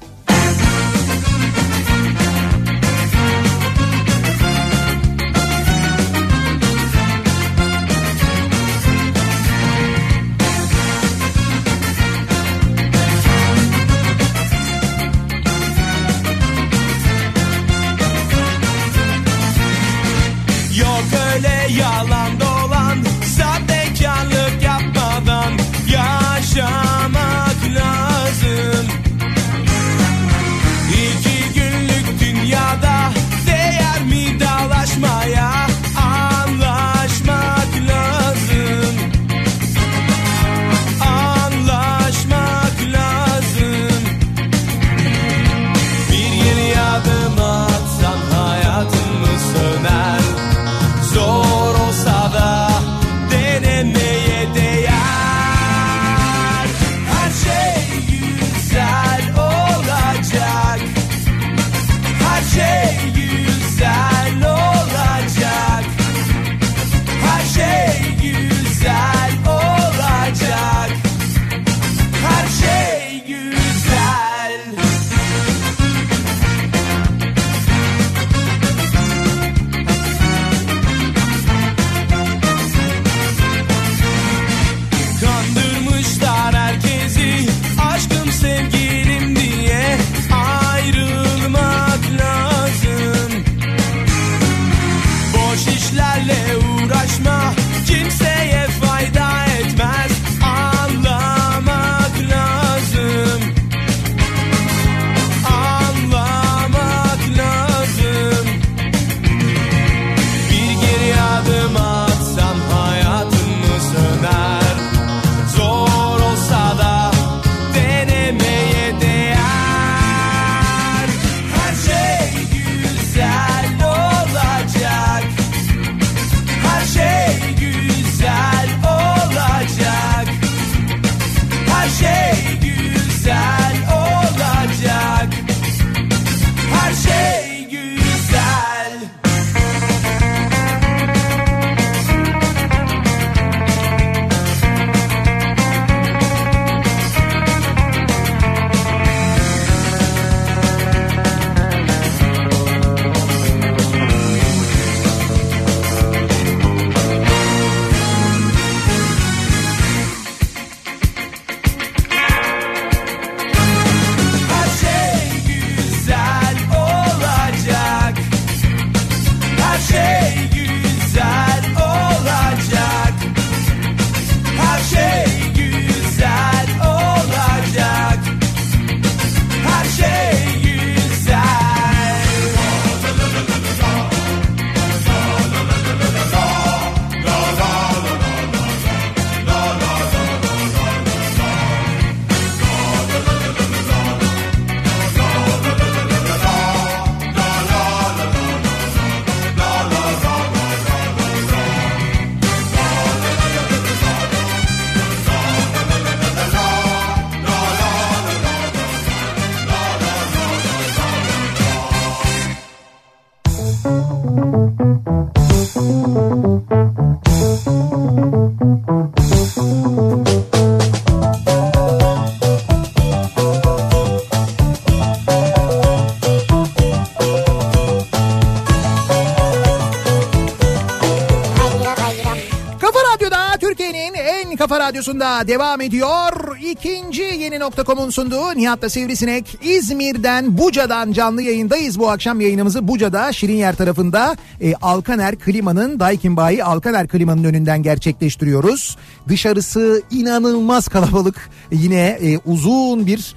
Kafa Radyosu'nda devam ediyor. İkinci Yeni Nokta.com'un sunduğu Nihat'la Sivrisinek. İzmir'den, Buca'dan canlı yayındayız. Bu akşam yayınımızı Buca'da, Şirinyer tarafında Alkaner Klima'nın, Daikin Bayi Alkaner Klima'nın önünden gerçekleştiriyoruz. Dışarısı inanılmaz kalabalık. Yine uzun bir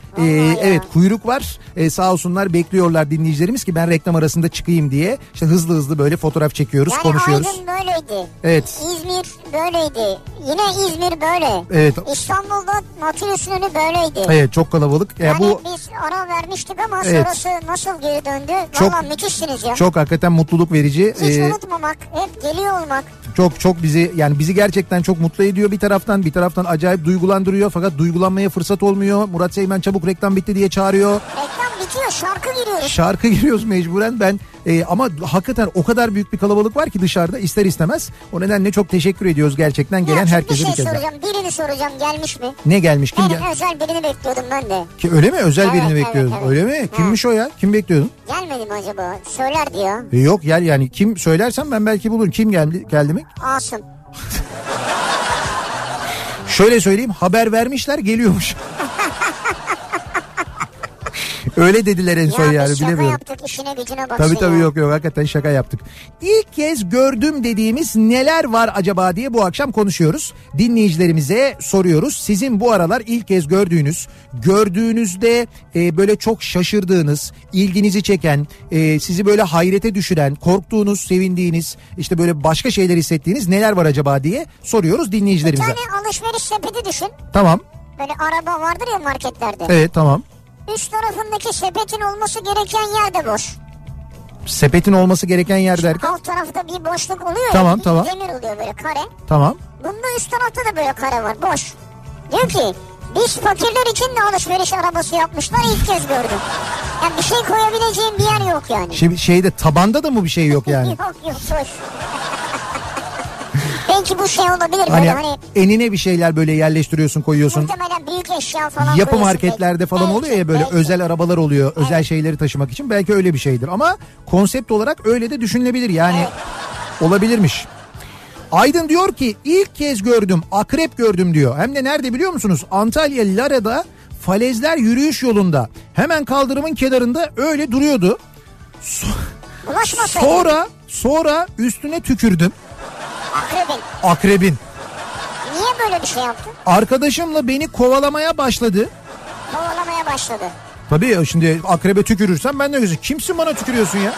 evet kuyruk var. Sağ olsunlar, bekliyorlar dinleyicilerimiz ki ben reklam arasında çıkayım diye. İşte hızlı hızlı böyle fotoğraf çekiyoruz, yani konuşuyoruz. Aydın böyleydi. Evet. İzmir böyleydi. Yine İzmir böyle. Evet. İstanbul'da Nautilus'un önü böyleydi. Evet, çok kalabalık. Yani bu... biz ara vermiştik ama evet, sonrası nasıl geri döndü? Valla müthişsiniz ya. Çok hakikaten mutluluk verici. Hiç unutmamak, hep geliyor olmak. Çok bizi, yani bizi gerçekten çok mutlu ediyor bir taraftan acayip duygulandırıyor. Fakat duygulanmaya fırsat olmuyor. Murat Seymen çabuk reklam bitti diye çağırıyor. Reklam bitiyor, şarkı giriyoruz mecburen. Ben ama hakikaten o kadar büyük bir kalabalık var ki dışarıda, ister istemez. O nedenle çok teşekkür ediyoruz gerçekten gelen herkese. Bir şey soracağım, birini soracağım, gelmiş mi? Ne gelmiş? Kim gelmiş? Özel birini bekliyordum ben de. Ki öyle mi? Özel birini bekliyordun. Evet. Öyle mi? Ha. Kimmiş o ya? Kim bekliyordun? Gelmedi mi acaba? Söyler diyor. Yok yani kim söylersem ben belki bulurum. Kim geldi mi? Asım. Şöyle söyleyeyim, haber vermişler, geliyormuş. Öyle dediler en son yani, bilemiyorum. Şaka yaptık, işine gücüne bak. Tabii yok hakikaten şaka yaptık. İlk kez gördüm dediğimiz neler var acaba diye bu akşam konuşuyoruz. Dinleyicilerimize soruyoruz. Sizin bu aralar ilk kez gördüğünüzde böyle çok şaşırdığınız, ilginizi çeken, sizi böyle hayrete düşüren, korktuğunuz, sevindiğiniz, işte böyle başka şeyler hissettiğiniz neler var acaba diye soruyoruz dinleyicilerimize. Bir tane alışveriş sepeti düşün. Tamam. Böyle araba vardır ya marketlerde. Evet, tamam. Üst tarafındaki sepetin olması gereken yerde boş. Sepetin olması gereken yer derken? Alt tarafta bir boşluk oluyor. Tamam, tamam. Demir oluyor böyle, kare. Tamam. Bunda üst tarafta da böyle kare var, boş. Diyor ki biz fakirler için de alışveriş arabası yapmışlar, ilk kez gördüm. Yani bir şey koyabileceğim bir yer yok yani. Şimdi şeyde, tabanda da mı bir şey yok yani? yok boş. Belki bu şey olabilir hani, böyle hani. Enine bir şeyler böyle yerleştiriyorsun, koyuyorsun. Muhtemelen büyük eşya falan. Yapı marketlerde belki, falan oluyor ya böyle, belki. Özel arabalar oluyor. Evet. Özel şeyleri taşımak için belki öyle bir şeydir. Ama konsept olarak öyle de düşünülebilir yani. Evet. Olabilirmiş. Aydın diyor ki ilk kez gördüm, akrep gördüm diyor. Hem de nerede biliyor musunuz? Antalya Lara'da falezler yürüyüş yolunda. Hemen kaldırımın kenarında öyle duruyordu. Sonra üstüne tükürdüm. Akrebin. Niye böyle bir şey yaptın? Arkadaşımla beni kovalamaya başladı. Tabii ya, şimdi akrebe tükürürsem ben de gözüküyorum. Kimsin bana tükürüyorsun ya?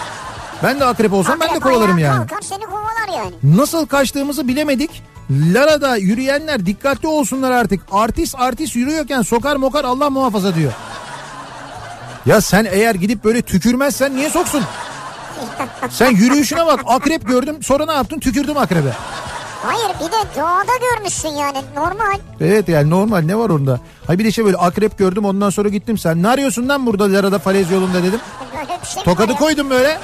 Ben de akrep olsam ben de kovalarım yani. Akrep kalkar, seni kovalar yani. Nasıl kaçtığımızı bilemedik. Lara'da yürüyenler dikkatli olsunlar artık. Artist yürüyorken sokar mokar, Allah muhafaza diyor. Ya sen eğer gidip böyle tükürmezsen niye soksun? Sen yürüyüşüne bak, akrep gördüm, sonra ne yaptın? Tükürdüm akrebe. Hayır, bir de doğada görmüşsün yani, normal. Evet yani normal, ne var onda? Hayır, bir de böyle akrep gördüm, ondan sonra gittim, sen ne arıyorsun lan burada Lara'da falez yolunda dedim. Şey tokadı koydum böyle.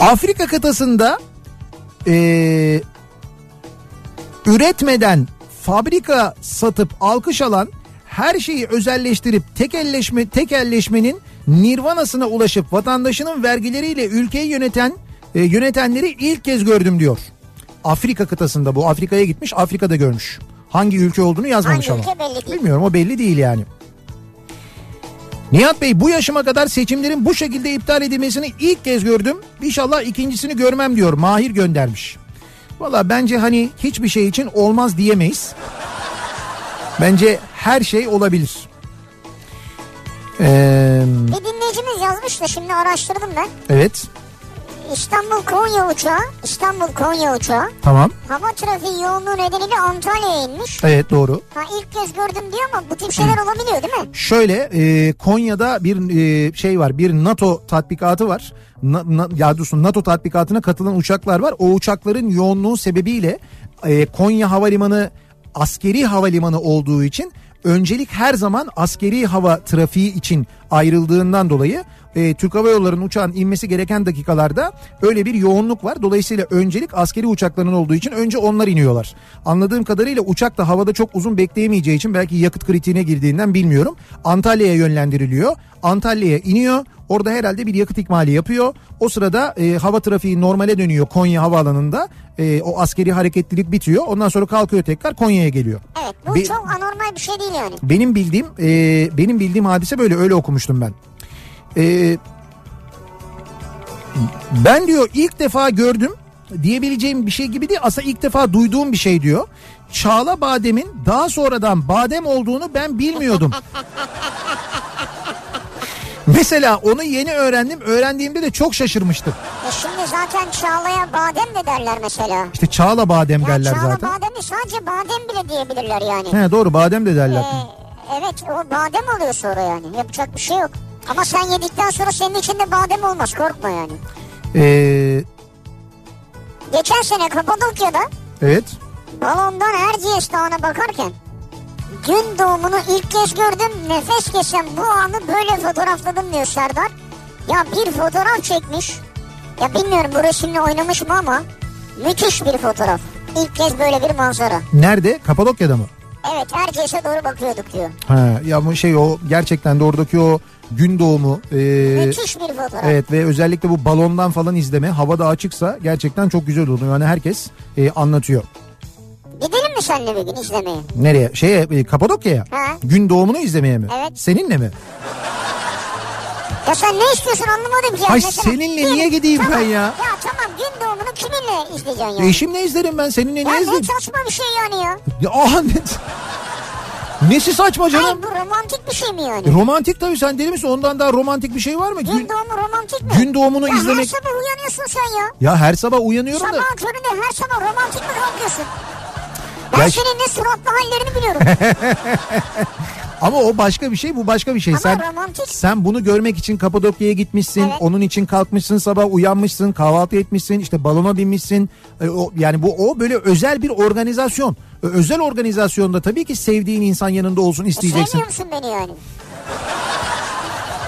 Afrika kıtasında üretmeden fabrika satıp alkış alan, her şeyi özelleştirip tekelleşmenin nirvanasına ulaşıp vatandaşının vergileriyle ülkeyi yönetenleri ilk kez gördüm diyor. Afrika kıtasında, bu Afrika'ya gitmiş, Afrika'da görmüş. Hangi ülke olduğunu yazmamış ama. Bilmiyorum, o belli değil yani. Nihat Bey, bu yaşıma kadar seçimlerin bu şekilde iptal edilmesini ilk kez gördüm. İnşallah ikincisini görmem diyor. Mahir göndermiş. Valla bence hani hiçbir şey için olmaz diyemeyiz. Bence her şey olabilir. Bir dinleyicimiz yazmış da şimdi araştırdım ben. Evet. İstanbul Konya uçağı. Tamam. Hava trafiği yoğunluğu nedeniyle Antalya'ya inmiş. Evet, doğru. Ha, ilk kez gördüm diyor ama bu tip şeyler olabiliyor değil mi? Şöyle Konya'da bir şey var, bir NATO tatbikatı var. NATO tatbikatına katılan uçaklar var. O uçakların yoğunluğu sebebiyle Konya Havalimanı askeri havalimanı olduğu için öncelik her zaman askeri hava trafiği için ayrıldığından dolayı Türk Hava Yolları'nın uçağın inmesi gereken dakikalarda öyle bir yoğunluk var. Dolayısıyla öncelik askeri uçakların olduğu için önce onlar iniyorlar. Anladığım kadarıyla uçak da havada çok uzun bekleyemeyeceği için, belki yakıt kritiğine girdiğinden bilmiyorum, Antalya'ya yönlendiriliyor. Antalya'ya iniyor. Orada herhalde bir yakıt ikmali yapıyor. O sırada hava trafiği normale dönüyor Konya havaalanında. O askeri hareketlilik bitiyor. Ondan sonra kalkıyor, tekrar Konya'ya geliyor. Evet, bu çok anormal bir şey değil yani. Benim bildiğim hadise böyle, öyle okumuştum ben. Ben diyor ilk defa gördüm diyebileceğim bir şey gibi değil. Aslında ilk defa duyduğum bir şey diyor. Çağla Badem'in daha sonradan badem olduğunu ben bilmiyordum. Mesela onu yeni öğrendim. Öğrendiğimde de çok şaşırmıştım. Şimdi zaten Çağla'ya badem de derler mesela. İşte Çağla Badem ya derler Çağla zaten. Çağla Badem'i sadece badem bile diyebilirler yani. He, doğru, badem de derler. Evet, o badem oluyor sonra yani. Yapacak bir şey yok. Ama sen yedikten sonra senin içinde badem olmaz, korkma yani. Geçen sene Kapadokya'da. Evet. Balondan Erciyes Dağı'na bakarken gün doğumunu ilk kez gördüm, nefes kesen bu anı böyle fotoğrafladım diyor Serdar. Ya bir fotoğraf çekmiş. Ya bilmiyorum bu resimle oynamış mı ama müthiş bir fotoğraf. İlk kez böyle bir manzara. Nerede? Kapadokya'da mı? Evet, Erciyes'e doğru bakıyorduk diyor. Ha, ya bu şey, o gerçekten de oradaki o gün doğumu. Müthiş bir fotoğraf. Evet, ve özellikle bu balondan falan izleme, havada açıksa gerçekten çok güzel oluyor. Yani herkes anlatıyor. Gidelim mi seninle bir gün izlemeye? Nereye? Kapadokya'ya. Ha? Gün doğumunu izlemeye mi? Evet. Seninle mi? Ya sen ne istiyorsun anlamadım ki. Ay mesela, seninle değil, niye gideyim tamam, ben ya? Ya tamam, gün doğumunu kiminle izleyeceksin yani? Eşimle izlerim ben, seninle niye izleyeyim? Ya ne saçma bir şey yani ya. Ya nesi saçma canım? Hayır, bu romantik bir şey mi yani? Romantik tabii, sen deli misin? Ondan daha romantik bir şey var mı? Gün doğumu romantik mi? Gün doğumunu ya izlemek... Her sabah uyanıyorsun sen ya. Ya her sabah uyanıyorum da... Sabah köründe her sabah romantik mi kalkıyorsun? Ben senin ne suratlı hallerini biliyorum. Ama o başka bir şey, bu başka bir şey. Ama sen bunu görmek için Kapadokya'ya gitmişsin. Evet. Onun için kalkmışsın, sabah uyanmışsın, kahvaltı etmişsin, işte balona binmişsin. Yani bu o böyle özel bir organizasyon. Özel organizasyonda tabii ki sevdiğin insan yanında olsun isteyeceksin. Sevmiyor musun beni yani?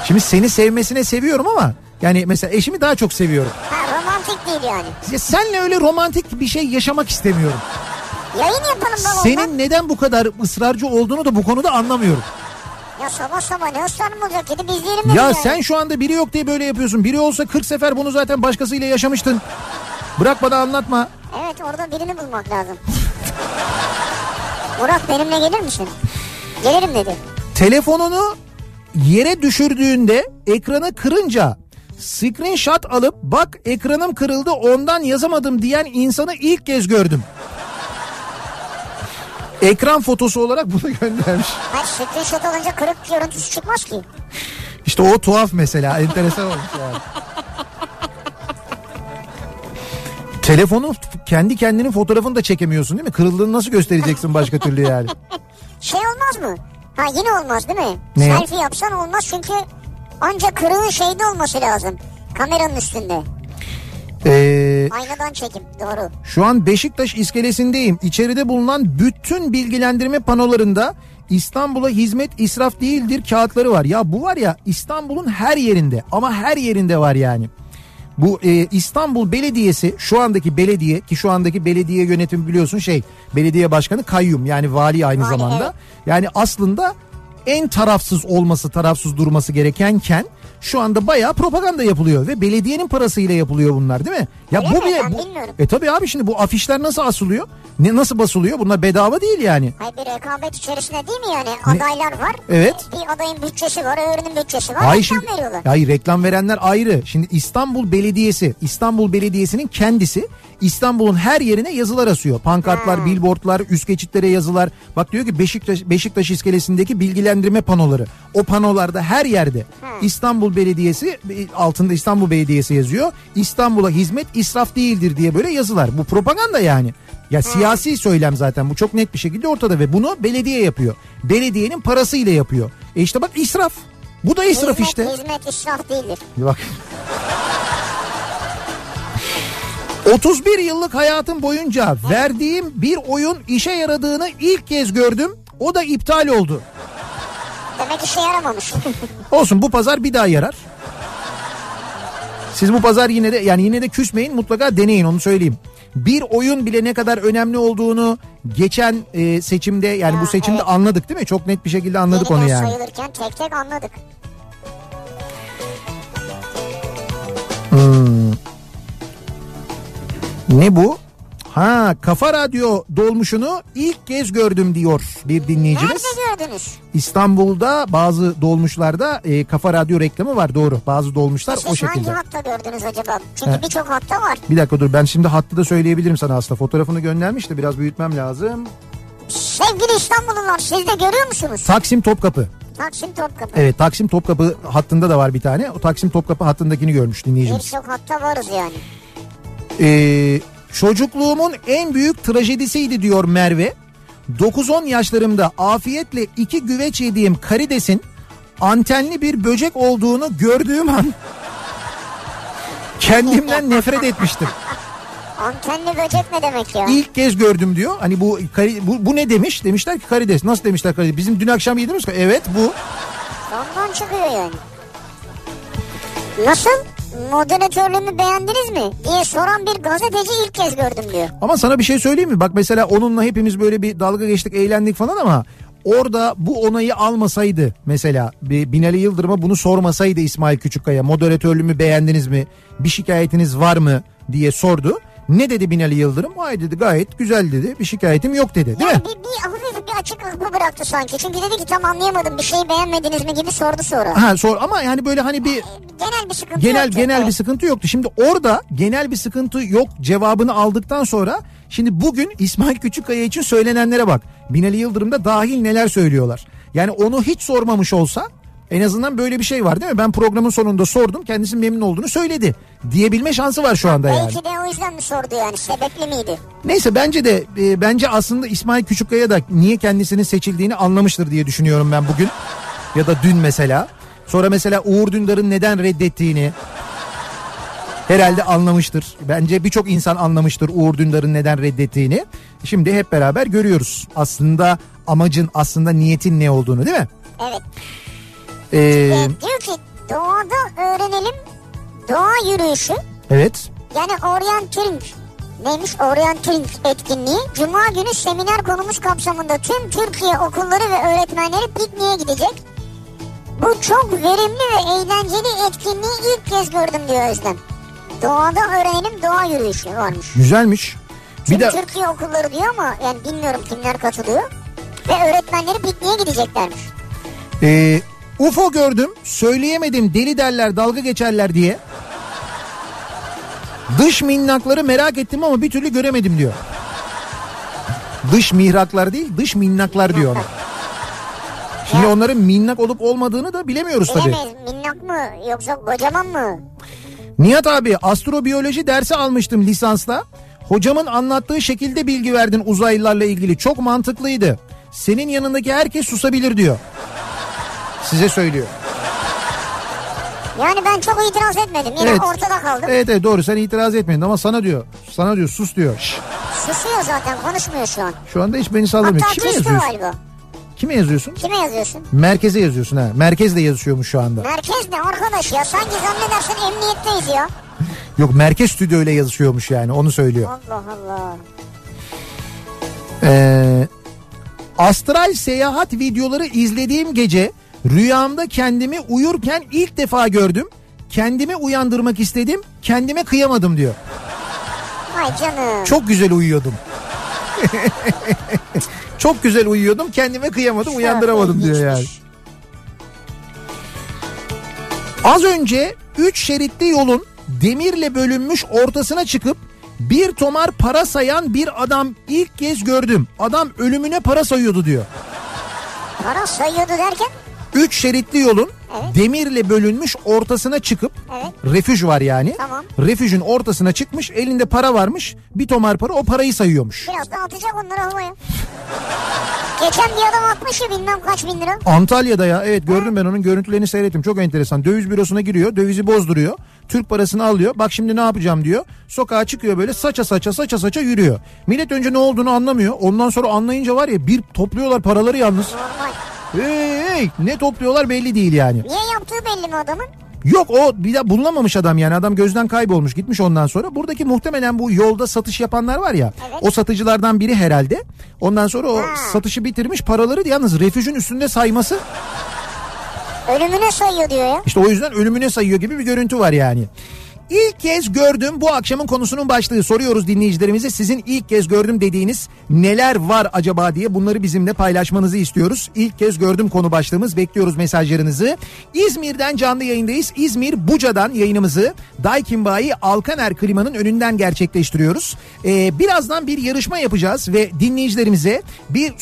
Şimdi seni sevmesine seviyorum ama yani mesela eşimi daha çok seviyorum. Ha, romantik değil yani. Ya senle öyle romantik bir şey yaşamak istemiyorum. Yayın yapalım balondan. Senin neden bu kadar ısrarcı olduğunu da bu konuda anlamıyorum. Ya sabah sabah ne ısrarım olacak, gidip izleyelim. Ya sen yani şu anda biri yok diye böyle yapıyorsun. Biri olsa 40 sefer bunu zaten başkasıyla yaşamıştın. Bırak bana anlatma. Evet, orada birini bulmak lazım. Burak, benimle gelir misin? Gelirim dedi. Telefonunu yere düşürdüğünde ekranı kırınca screenshot alıp bak ekranım kırıldı ondan yazamadım diyen insanı ilk kez gördüm. Ekran fotosu olarak bunu göndermiş. Hayır, screenshot alınca kırık görüntüsü çıkmaz ki. İşte o tuhaf mesela, enteresan olmuş yani. Telefonu kendi kendinin fotoğrafını da çekemiyorsun değil mi? Kırıldığını nasıl göstereceksin başka türlü yani? Şey olmaz mı? Ha, yine olmaz değil mi? Ne? Selfie yapsan olmaz çünkü ancak kırığın şeyde olması lazım. Kameranın üstünde. Aynadan çekim, doğru. Şu an Beşiktaş iskelesindeyim. İçeride bulunan bütün bilgilendirme panolarında İstanbul'a hizmet israf değildir kağıtları var. Ya bu var ya, İstanbul'un her yerinde, ama her yerinde var yani. Bu İstanbul Belediyesi, şu andaki belediye, ki şu andaki belediye yönetimi biliyorsun belediye başkanı kayyum, yani vali aynı zamanda. Evet. Yani aslında en tarafsız durması gerekenken şu anda bayağı propaganda yapılıyor ve belediyenin parasıyla yapılıyor bunlar değil mi? Ya öyle bu mi? Ben bilmiyorum. Tabii abi, şimdi bu afişler nasıl asılıyor? Nasıl basılıyor? Bunlar bedava değil yani. Hayır, bir rekabet içerisinde değil mi yani? Adaylar var. Evet. Bir adayın bütçesi var, öbürünün bütçesi var. Hayır, reklam veriyorlar. Hayır, reklam verenler ayrı. Şimdi İstanbul Belediyesi'nin kendisi İstanbul'un her yerine yazılar asıyor. Pankartlar, billboardlar, üst geçitlere yazılar. Bak diyor ki Beşiktaş iskelesindeki bilgilendirme panoları. O panolarda her yerde İstanbul Belediyesi, altında İstanbul Belediyesi yazıyor. İstanbul'a hizmet israf değildir diye böyle yazılar. Bu propaganda yani. Ya siyasi söylem zaten, bu çok net bir şekilde ortada ve bunu belediye yapıyor. Belediyenin parasıyla yapıyor. İşte bak, israf. Bu da israf işte. Hizmet israf değildir. Bak. 31 yıllık hayatım boyunca verdiğim bir oyun işe yaradığını ilk kez gördüm. O da iptal oldu. Demek işe yaramamış. Olsun, bu pazar bir daha yarar. Siz bu pazar yine de, yani yine de küsmeyin, mutlaka deneyin, onu söyleyeyim. Bir oyun bile ne kadar önemli olduğunu geçen seçimde, yani ya, bu seçimde evet, anladık değil mi? Çok net bir şekilde anladık onu yani. Sayılırken tek tek anladık. Ne bu? Ha, Kafa Radyo dolmuşunu ilk kez gördüm diyor bir dinleyicimiz. Nerede gördünüz? İstanbul'da bazı dolmuşlarda Kafa Radyo reklamı var, doğru. Bazı dolmuşlar siz o şekilde. Hangi hatta gördünüz acaba? Çünkü birçok hatta var. Bir dakika dur, ben şimdi hattı da söyleyebilirim sana aslında. Fotoğrafını göndermiş de biraz büyütmem lazım. Sevgili İstanbullular, siz de görüyor musunuz? Taksim Topkapı. Taksim Topkapı. Evet, Taksim Topkapı hattında da var bir tane. O Taksim Topkapı hattındakini görmüş dinleyicimiz. Birçok hatta varız yani. Çocukluğumun en büyük trajedisiydi diyor Merve. 9-10 yaşlarımda afiyetle 2 güveç yediğim karidesin antenli bir böcek olduğunu gördüğüm an kendimden nefret etmiştim. Antenli böcek ne demek ya? İlk kez gördüm diyor. Hani bu ne demiş? Demişler ki karides. Nasıl demişler karides? Bizim dün akşam yediğimiz. Evet, bu. Ondan çıkıyor yani. Nasıl? Moderatörlüğümü beğendiniz mi diye soran bir gazeteci ilk kez gördüm diyor. Ama sana bir şey söyleyeyim mi? Bak mesela onunla hepimiz böyle bir dalga geçtik, eğlendik falan ama orada bu onayı almasaydı, mesela Binali Yıldırım'a bunu sormasaydı İsmail Küçükkaya, moderatörlüğümü beğendiniz mi, bir şikayetiniz var mı diye sordu. Ne dedi Binali Yıldırım? Ay dedi, gayet güzel dedi. Bir şikayetim yok dedi. Değil yani mi? Bir açıklık bu bıraktı sanki. Çünkü dedi ki tam anlayamadım, bir şeyi beğenmediniz mi gibi sordu sonra. Ha, sor ama yani böyle hani bir genel bir sıkıntı yoktu. Genel bir sıkıntı yoktu. Şimdi orada genel bir sıkıntı yok cevabını aldıktan sonra şimdi bugün İsmail Küçükkaya için söylenenlere bak. Binali Yıldırım da dahil neler söylüyorlar. Yani onu hiç sormamış olsa en azından böyle bir şey var değil mi? Ben programın sonunda sordum, kendisi memnun olduğunu söyledi diyebilme şansı var şu anda yani. Belki de o yüzden mi sordu yani, sebepli miydi? Neyse, bence aslında İsmail Küçükkaya da niye kendisinin seçildiğini anlamıştır diye düşünüyorum ben bugün. Ya da dün mesela. Sonra mesela Uğur Dündar'ın neden reddettiğini herhalde anlamıştır. Bence birçok insan anlamıştır Uğur Dündar'ın neden reddettiğini. Şimdi hep beraber görüyoruz aslında amacın, aslında niyetin ne olduğunu değil mi? Evet. Diyor ki doğada öğrenelim, doğa yürüyüşü. Evet. Yani orienteering neymiş? Orienteering etkinliği. Cuma günü seminer konumuz kapsamında tüm Türkiye okulları ve öğretmenleri pikniğe gidecek. Bu çok verimli ve eğlenceli etkinliği ilk kez gördüm diyor Özlem. Doğada öğrenelim, doğa yürüyüşü varmış. Güzelmiş. Çünkü bir de Türkiye okulları diyor ama yani bilmiyorum kimler katılıyor. Ve öğretmenleri pikniğe gideceklermiş. UFO gördüm, söyleyemedim, deli derler, dalga geçerler diye. Dış minnakları merak ettim ama bir türlü göremedim diyor. Dış mihraklar değil, dış minnaklar diyor ona. Şimdi onların minnak olup olmadığını da bilemiyoruz tabii. Bilemeyiz, minnak mı yoksa kocaman mı? Nihat abi, astrobiyoloji dersi almıştım lisansla. Hocamın anlattığı şekilde bilgi verdin uzaylılarla ilgili. Çok mantıklıydı. Senin yanındaki herkes susabilir diyor. Size söylüyor. Yani ben çok itiraz etmedim. Yine evet, ortada kaldım. Evet, evet, doğru, sen itiraz etmedin ama sana diyor sus diyor. Şşş. Susuyor zaten, konuşmuyor şu an. Şu anda hiç beni saldırmıyor. Hatta kime yazıyorsun? Galiba. Kime yazıyorsun? Kime yazıyorsun? Merkeze yazıyorsun ha. Merkez de yazışıyormuş şu anda. Merkez ne arkadaş ya? Sanki zannedersin emniyetteyiz ya. Yok, merkez stüdyo ile yazışıyormuş yani, onu söylüyor. Allah Allah. Astral seyahat videoları izlediğim gece rüyamda kendimi uyurken ilk defa gördüm. Kendimi uyandırmak istedim. Kendime kıyamadım diyor. Ay canım. Çok güzel uyuyordum. Çok güzel uyuyordum. Kendime kıyamadım, uyandıramadım diyor yani. Az önce 3 şeritli yolun demirle bölünmüş ortasına çıkıp bir tomar para sayan bir adam ilk kez gördüm. Adam ölümüne para sayıyordu diyor. Para sayıyordu derken? 3 şeritli yolun demirle bölünmüş ortasına çıkıp refüj var yani. Tamam. Refüjün ortasına çıkmış, elinde para varmış. Bir tomar para, o parayı sayıyormuş. Biraz da atacak onları havaya. Geçen bir adam atmış ya bilmem kaç bin lira. Antalya'da ya, evet gördüm ben onun görüntülerini, seyrettim. Çok enteresan. Döviz bürosuna giriyor, dövizi bozduruyor. Türk parasını alıyor. Bak şimdi ne yapacağım diyor. Sokağa çıkıyor böyle saça saça yürüyor. Millet önce ne olduğunu anlamıyor. Ondan sonra anlayınca var ya, bir topluyorlar paraları yalnız. Normal. Ne topluyorlar belli değil yani. Niye yaptığı belli mi adamın? Yok, o bir de bulunamamış adam, yani adam gözden kaybolmuş gitmiş ondan sonra. Buradaki muhtemelen bu yolda satış yapanlar var ya, evet, o satıcılardan biri herhalde. Ondan sonra o satışı bitirmiş, paraları yalnız refüjün üstünde sayması. Ölümüne sayıyor diyor ya. İşte o yüzden ölümüne sayıyor gibi bir görüntü var yani. İlk kez gördüm, bu akşamın konusunun başlığı. Soruyoruz dinleyicilerimize, sizin ilk kez gördüm dediğiniz neler var acaba diye, bunları bizimle paylaşmanızı istiyoruz. İlk kez gördüm konu başlığımız, bekliyoruz mesajlarınızı. İzmir'den canlı yayındayız. İzmir Buca'dan yayınımızı Daikin Bayi Alkaner Klima'nın önünden gerçekleştiriyoruz. Birazdan bir yarışma yapacağız ve dinleyicilerimize bir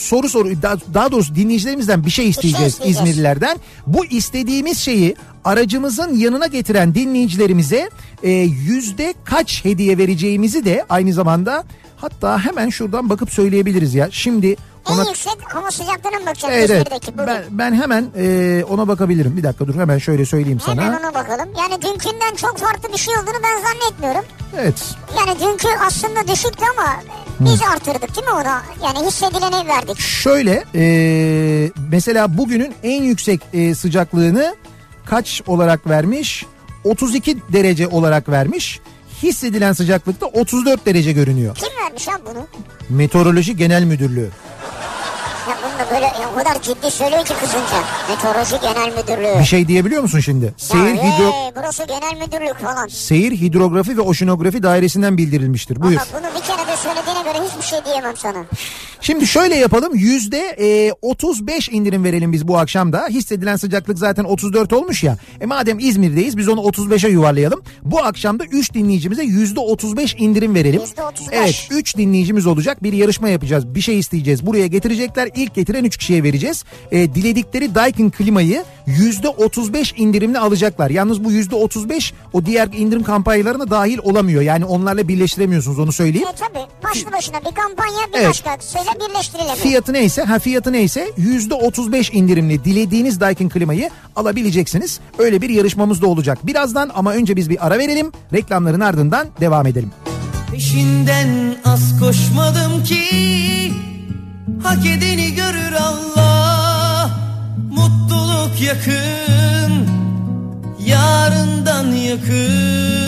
daha doğrusu dinleyicilerimizden bir şey isteyeceğiz, İzmirlilerden. Bu istediğimiz şeyi aracımızın yanına getiren dinleyicilerimize yüzde kaç hediye vereceğimizi de aynı zamanda, hatta hemen şuradan bakıp söyleyebiliriz ya. Şimdi ona... En yüksek hava sıcaklığına mı bakacağız? Evet, ben hemen ona bakabilirim. Bir dakika dur, hemen şöyle söyleyeyim sana. Hemen ona bakalım. Yani dünkünden çok farklı bir şey olduğunu ben zannetmiyorum. Evet. Yani dünkü aslında düşüktü ama biz artırdık değil mi ona? Yani hissedilene verdik. Şöyle mesela bugünün en yüksek sıcaklığını kaç olarak vermiş? 32 derece olarak vermiş. Hissedilen sıcaklıkta 34 derece görünüyor. Kim vermiş lan bunu? Meteoroloji Genel Müdürlüğü. Ya bunu da böyle o kadar ciddi söylüyor ki kızınca. Meteoroloji Genel Müdürlüğü. Bir şey diyebiliyor musun şimdi? Burası Genel Müdürlük falan. Seyir Hidrografi ve Oşinografi Dairesi'nden bildirilmiştir. Buyur. Ama bunu bir kere de söylediğine göre hiçbir şey diyemem sana. Şimdi şöyle yapalım. %35 indirim verelim biz bu akşam da. Hissedilen sıcaklık zaten 34 olmuş ya. Madem İzmir'deyiz, biz onu 35'e yuvarlayalım. Bu akşam da 3 dinleyicimize %35 indirim verelim. %35. Evet, 3 dinleyicimiz olacak. Bir yarışma yapacağız. Bir şey isteyeceğiz. Buraya getirecekler. İlk getiren 3 kişiye vereceğiz. Diledikleri Daikin klimayı %35 indirimle alacaklar. Yalnız bu %35 o diğer indirim kampanyalarına dahil olamıyor. Yani onlarla birleştiremiyorsunuz, onu söyleyeyim. Tabii. Başlı başına bir kampanya bir başkasıyla birleştirilemiyor. Fiyatı neyse %35 indirimli dilediğiniz Daikin klimayı alabileceksiniz. Öyle bir yarışmamız da olacak. Birazdan ama önce biz bir ara verelim. Reklamların ardından devam edelim. Peşinden az koşmadım ki, hak edeni görür Allah. Mutluluk yakın, yarından yakın.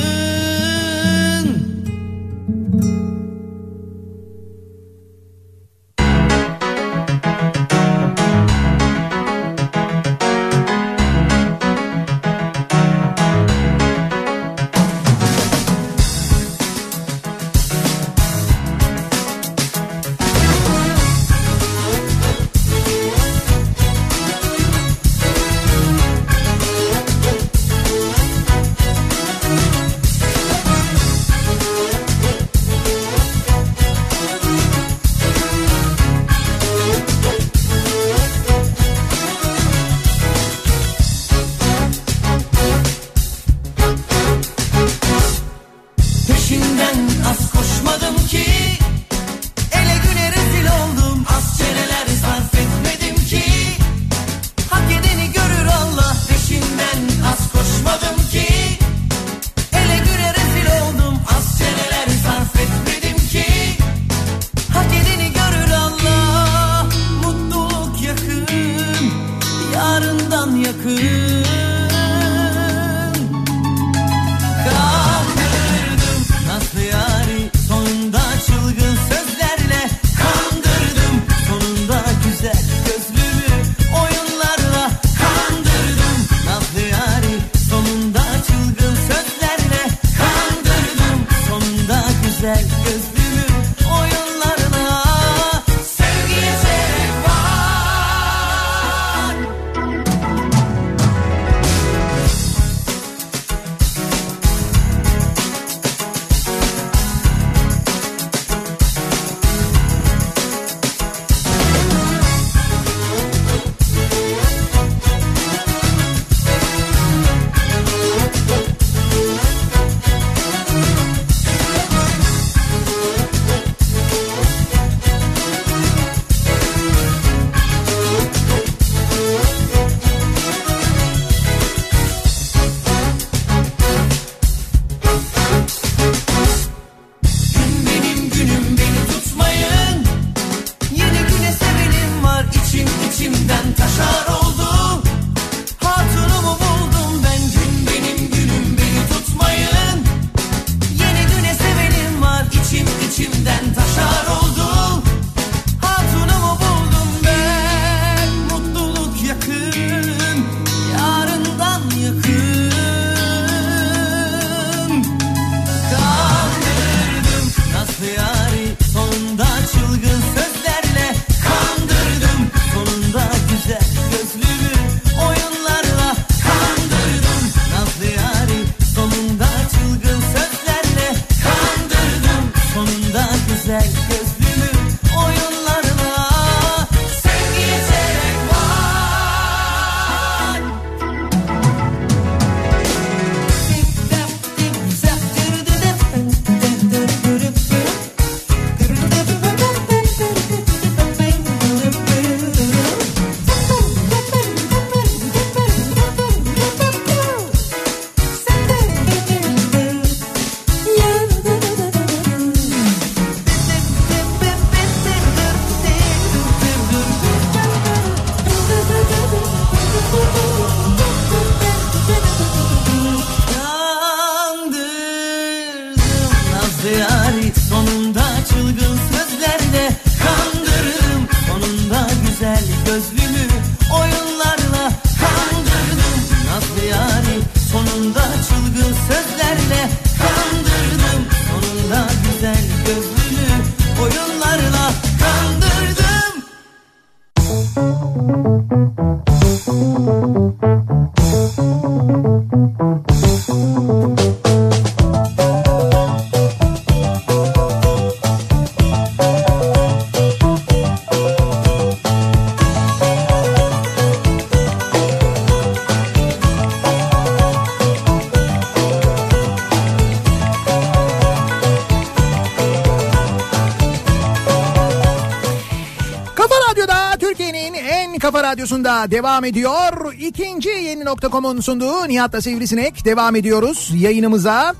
Efendim Kafa Radyosu'nda devam ediyor. İkinci Yeni.com'un sunduğu Nihat'la Sivrisinek devam ediyoruz yayınımıza.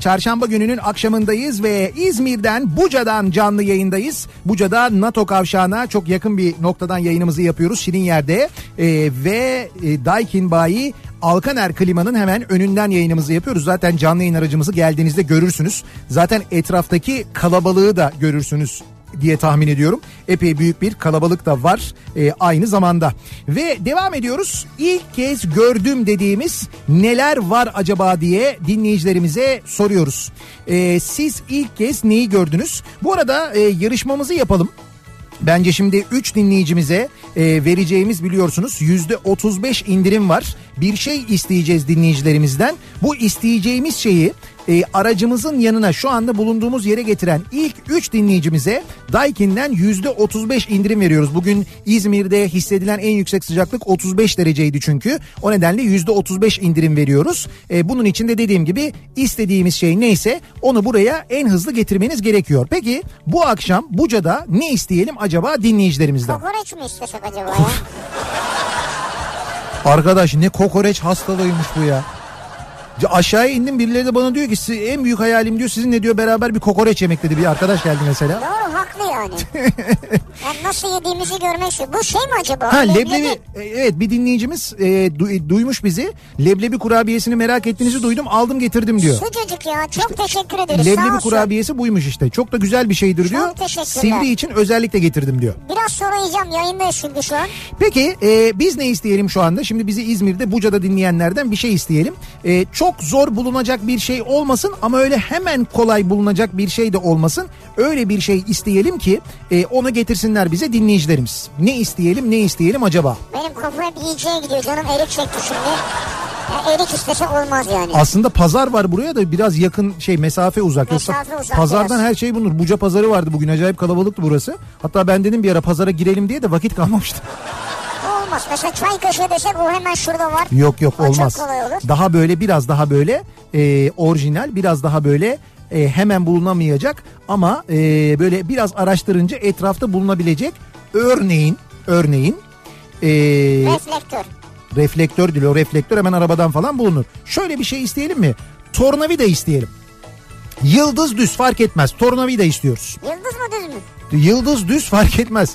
Çarşamba gününün akşamındayız ve İzmir'den, Buca'dan canlı yayındayız. Buca'da NATO kavşağına çok yakın bir noktadan yayınımızı yapıyoruz. Şirinyer'de ve Daikin Bayi Alkaner Klima'nın hemen önünden yayınımızı yapıyoruz. Zaten canlı yayın aracımızı geldiğinizde görürsünüz. Zaten etraftaki kalabalığı da görürsünüz diye tahmin ediyorum. Epey büyük bir kalabalık da var aynı zamanda. Ve devam ediyoruz. İlk kez gördüm dediğimiz neler var acaba diye dinleyicilerimize soruyoruz. Siz ilk kez neyi gördünüz? Bu arada yarışmamızı yapalım. Bence şimdi 3 dinleyicimize vereceğimiz biliyorsunuz %35 indirim var. Bir şey isteyeceğiz dinleyicilerimizden. Bu isteyeceğimiz şeyi aracımızın yanına şu anda bulunduğumuz yere getiren ilk 3 dinleyicimize Daikin'den %35 indirim veriyoruz. Bugün İzmir'de hissedilen en yüksek sıcaklık 35 dereceydi çünkü. O nedenle %35 indirim veriyoruz. Bunun için de dediğim gibi istediğimiz şey neyse onu buraya en hızlı getirmeniz gerekiyor. Peki bu akşam Buca'da ne isteyelim acaba dinleyicilerimizden? Kokoreç mi istesek acaba ya? Arkadaş ne kokoreç hastalığıymış bu ya. Aşağıya indim, birileri de bana diyor ki en büyük hayalim diyor sizinle diyor beraber bir kokoreç yemek dedi, bir arkadaş geldi mesela. Doğru, haklı yani. Yani nasıl yediğimizi görmek istiyor. Bu şey mi acaba? Ha, leblebi. Evet, bir dinleyicimiz duymuş bizi. Leblebi kurabiyesini merak ettiğinizi duydum, aldım getirdim diyor. Sıcacık ya, çok işte, teşekkür ederiz. Leblebi kurabiyesi buymuş işte, çok da güzel bir şeydir çok diyor. Sivri için özellikle getirdim diyor. Biraz sonra yiyeceğim, yayındayız şimdi şu an. Peki biz ne isteyelim şu anda? Şimdi bizi İzmir'de, Buca'da dinleyenlerden bir şey isteyelim. Çok zor bulunacak bir şey olmasın ama öyle hemen kolay bulunacak bir şey de olmasın. Öyle bir şey isteyelim ki onu getirsinler bize dinleyicilerimiz. Ne isteyelim acaba? Benim kafam hep yiyeceğe gidiyor canım, erik çekti şimdi. Ya, erik istese olmaz yani. Aslında pazar var buraya da biraz yakın mesafe uzak. Mesafe uzak pazardan biraz. Her şey bulunur. Buca pazarı vardı bugün, acayip kalabalıktı burası. Hatta ben dedim bir ara pazara girelim diye de vakit kalmamıştı. Olmaz. Mesela çay kaşığı desek o hemen şurada var. Yok olmaz. Daha böyle biraz daha orijinal, biraz daha böyle hemen bulunamayacak ama böyle biraz araştırınca etrafta bulunabilecek. Örneğin reflektör değil, o reflektör hemen arabadan falan bulunur. Şöyle bir şey isteyelim mi? Tornavida isteyelim. Yıldız düz fark etmez. Tornavida istiyoruz. Yıldız mı düz mü? Yıldız düz fark etmez.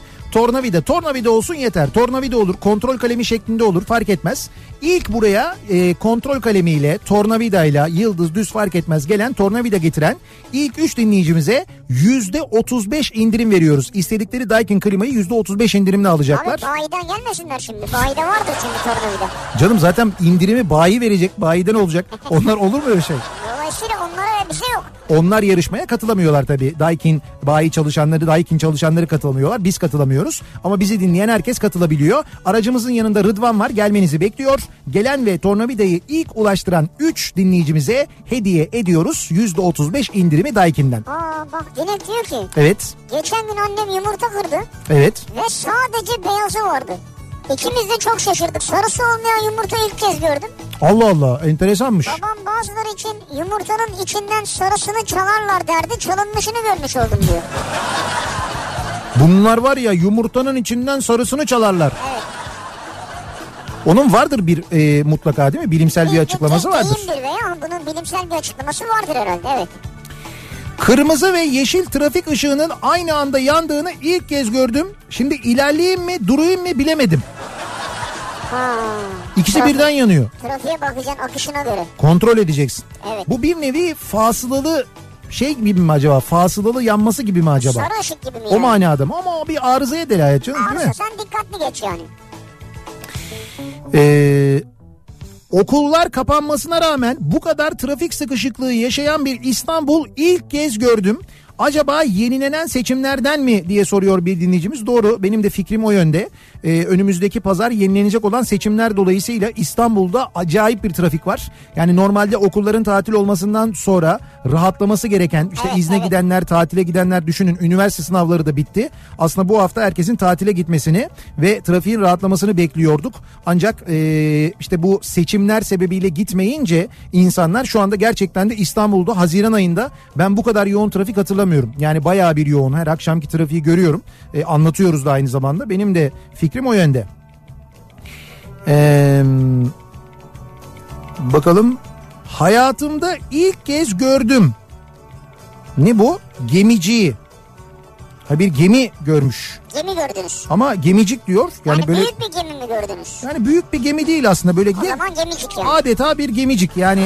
Tornavida olsun yeter. Tornavida olur, kontrol kalemi şeklinde olur, fark etmez. İlk buraya kontrol kalemiyle, tornavidayla, yıldız düz fark etmez gelen, tornavida getiren ilk 3 dinleyicimize %35 indirim veriyoruz. İstedikleri Daikin klimayı %35 indirimle alacaklar. Abi bayiden gelmesinler şimdi. Bayide vardır şimdi tornavida. Canım zaten indirimi bayi verecek, bayiden olacak. Onlar olur mu öyle şey? Dolayısıyla onlara bir şey yok. Onlar yarışmaya katılamıyorlar tabii. Daikin bayi çalışanları, Daikin çalışanları katılamıyorlar. Biz katılamıyoruz. Ama bizi dinleyen herkes katılabiliyor. Aracımızın yanında Rıdvan var. Gelmenizi bekliyor. Gelen ve tornavidayı ilk ulaştıran 3 dinleyicimize hediye ediyoruz. %35 indirimi Daikin'den. Aa bak Dilek diyor ki. Evet. Geçen gün annem yumurta kırdı. Evet. Ve sadece beyazı vardı. İkimiz de çok şaşırdık. Sarısı olmayan yumurta ilk kez gördüm. Allah Allah, enteresanmış. Babam bazıları için yumurtanın içinden sarısını çalarlar derdi. Çalınmışını görmüş oldum diyor. Bunlar var ya, yumurtanın içinden sarısını çalarlar. Evet. Onun vardır bir mutlaka değil mi? Bilimsel bir açıklaması vardır. Değildir veya bunun bilimsel bir açıklaması vardır herhalde, evet. Kırmızı ve yeşil trafik ışığının aynı anda yandığını ilk kez gördüm. Şimdi ilerleyeyim mi, durayım mı bilemedim. Ha, İkisi birden yanıyor. Trafiğe bakacaksın, akışına göre. Kontrol edeceksin. Evet. Bu bir nevi fasılalı gibi mi acaba? Fasılalı yanması gibi mi acaba? Sarı ışık gibi mi yani? O manada mı? Ama bir arızaya delalet canım, değil mi? Sen dikkatli geç yani. Okullar kapanmasına rağmen bu kadar trafik sıkışıklığı yaşayan bir İstanbul ilk kez gördüm. Acaba yenilenen seçimlerden mi diye soruyor bir dinleyicimiz. Doğru, benim de fikrim o yönde. Önümüzdeki pazar yenilenecek olan seçimler dolayısıyla İstanbul'da acayip bir trafik var. Yani normalde okulların tatil olmasından sonra rahatlaması gereken izne gidenler, tatile gidenler, düşünün üniversite sınavları da bitti. Aslında bu hafta herkesin tatile gitmesini ve trafiğin rahatlamasını bekliyorduk. Ancak bu seçimler sebebiyle gitmeyince insanlar şu anda gerçekten de İstanbul'da Haziran ayında ben bu kadar yoğun trafik hatırlamıyorum. Yani bayağı bir yoğun, her akşamki trafiği görüyorum. Anlatıyoruz da aynı zamanda. Benim de fikrim o yönde. Bakalım. Hayatımda ilk kez gördüm. Ne bu? Gemiciyi. Ha, bir gemi görmüş. Gemi gördünüz. Ama gemicik diyor. Yani böyle büyük bir gemi mi gördünüz? Yani büyük bir gemi değil aslında böyle. O zaman gemicik yani. Adeta bir gemicik yani.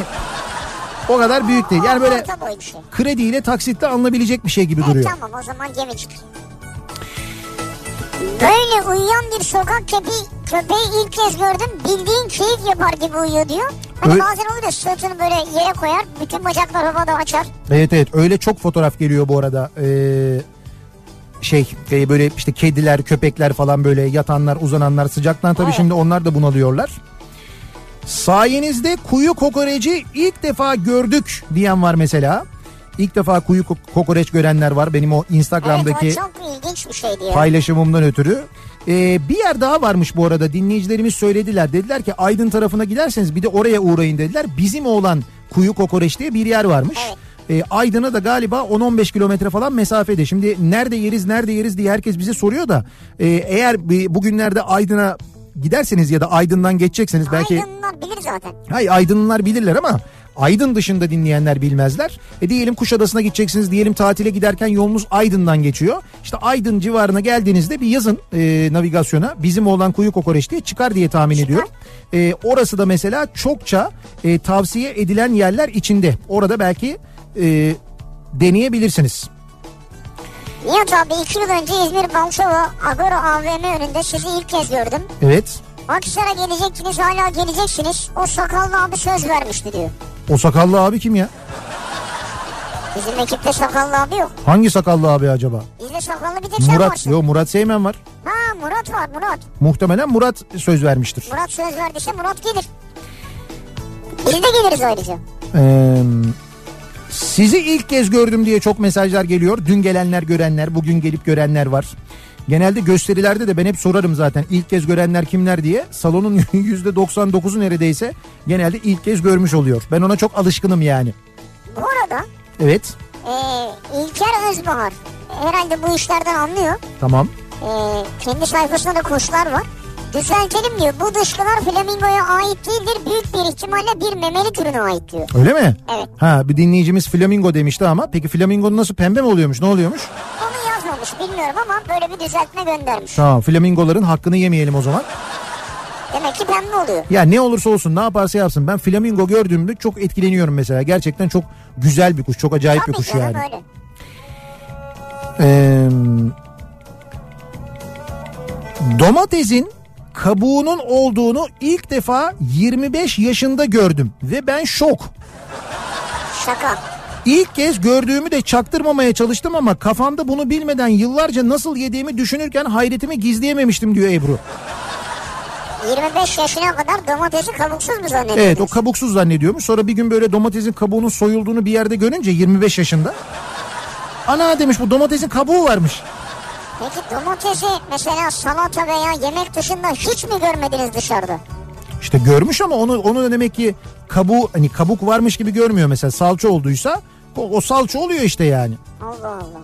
O kadar büyük değil. Yani böyle şey, krediyle taksitle alınabilecek bir şey gibi duruyor. Tamam, o zaman gemicik. Böyle uyuyan bir sokak köpeği ilk kez gördüm. Bildiğin keyif yapar gibi uyuyor diyor. Hani öyle, bazen oluyor, sırtını böyle yere koyar. Bütün bacaklar havada açar. Evet evet, öyle çok fotoğraf geliyor bu arada. Böyle işte kediler, köpekler falan böyle yatanlar, uzananlar sıcaktan tabii, evet. Şimdi onlar da bunalıyorlar. Sayenizde kuyu kokoreci ilk defa gördük diyen var mesela. İlk defa kuyu kokoreç görenler var. Benim o Instagram'daki, evet, o çok ilginç bir şey diyor, paylaşımımdan ötürü. Bir yer daha varmış bu arada, dinleyicilerimiz söylediler. Dediler ki Aydın tarafına giderseniz bir de oraya uğrayın dediler. Bizim oğlan kuyu kokoreç diye bir yer varmış. Evet. Aydın'a da galiba 10-15 kilometre falan mesafede. Şimdi nerede yeriz diye herkes bize soruyor da. Eğer bugünlerde Aydın'a giderseniz ya da Aydın'dan geçecekseniz belki... Aydınlar bilir zaten. Hayır, Aydınlar bilirler ama Aydın dışında dinleyenler bilmezler. Diyelim Kuşadası'na gideceksiniz, diyelim tatile giderken yolunuz Aydın'dan geçiyor. İşte Aydın civarına geldiğinizde bir yazın navigasyona bizim olan kuyu kokoreç diye çıkar diye tahmin ediyorum. Orası da mesela çokça tavsiye edilen yerler içinde. Orada belki deneyebilirsiniz. Nihat abi, 2 yıl önce İzmir Balçova Agora AVM önünde sizi ilk kez gördüm. Evet. Akşara gelecektiniz, hala geleceksiniz. O sakallı abi söz vermişti diyor. O sakallı abi kim ya? Bizim ekipte sakallı abi yok. Hangi sakallı abi acaba? Bizde sakallı bir tek sen varsın. Murat Seymen var. Ha, Murat var, Murat. Muhtemelen Murat söz vermiştir. Murat söz verdiyse Murat gelir. Biz de geliriz ayrıca. Sizi ilk kez gördüm diye çok mesajlar geliyor. Dün gelenler, görenler, bugün gelip görenler var. Genelde gösterilerde de ben hep sorarım zaten ilk kez görenler kimler diye. Salonun %99'u neredeyse genelde ilk kez görmüş oluyor. Ben ona çok alışkınım yani. Bu arada. Evet. İlker Özbahar herhalde bu işlerden anlıyor. Tamam. Kendi sayfasında da kuşlar var. Düzeltelim diyor. Bu dışkılar flamingoya ait değildir. Büyük bir ihtimalle bir memeli türüne ait diyor. Öyle mi? Evet. Ha, bir dinleyicimiz flamingo demişti ama peki flamingonun nasıl, pembe mi oluyormuş? Ne oluyormuş? Onu yazmamış, bilmiyorum ama böyle bir düzeltme göndermiş. Tamam, flamingoların hakkını yemeyelim o zaman. Demek ki pembe oluyor. Ya ne olursa olsun, ne yaparsa yapsın, ben flamingo gördüğümde çok etkileniyorum mesela. Gerçekten çok güzel bir kuş, çok acayip tabii bir kuş yani. Öyle. Domatesin kabuğunun olduğunu ilk defa 25 yaşında gördüm ve ben şok. Şaka. İlk kez gördüğümü de çaktırmamaya çalıştım ama kafamda bunu bilmeden yıllarca nasıl yediğimi düşünürken hayretimi gizleyememiştim diyor Ebru. 25 yaşına kadar domatesi kabuksuz mu zannediyormuş? Evet, o kabuksuz zannediyormuş. Sonra bir gün böyle domatesin kabuğunun soyulduğunu bir yerde görünce 25 yaşında. Ana demiş, bu domatesin kabuğu varmış. Peki domatesi mesela salata veya yemek dışında hiç mi görmediniz dışarıda? İşte görmüş ama onu demek ki kabuğu, hani kabuk varmış gibi görmüyor mesela. Salça olduysa o salça oluyor işte yani. Allah Allah.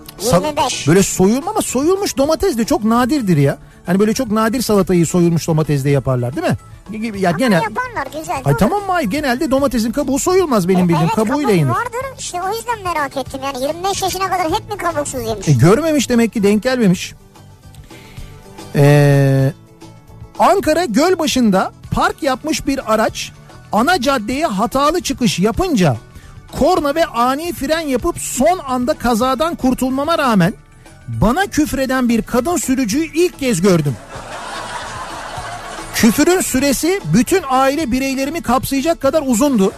25. Böyle soyulma, ama soyulmuş domates de çok nadirdir ya. Hani böyle çok nadir salatayı soyulmuş domatesle yaparlar değil mi? Ya ama genel... yaparlar güzel. Ay tamam mı? Genelde domatesin kabuğu soyulmaz benim bildiğim. Evet, kabuğuyla yenir. Evet, kabuğu vardır işte, o yüzden merak ettim. Yani 25 yaşına kadar hep mi kabuksuz yemiş? Görmemiş demek ki, denk gelmemiş. Ankara Gölbaşı'nda park yapmış bir araç ana caddeye hatalı çıkış yapınca korna ve ani fren yapıp son anda kazadan kurtulmama rağmen bana küfreden bir kadın sürücüyü ilk kez gördüm. Küfürün süresi bütün aile bireylerimi kapsayacak kadar uzundu.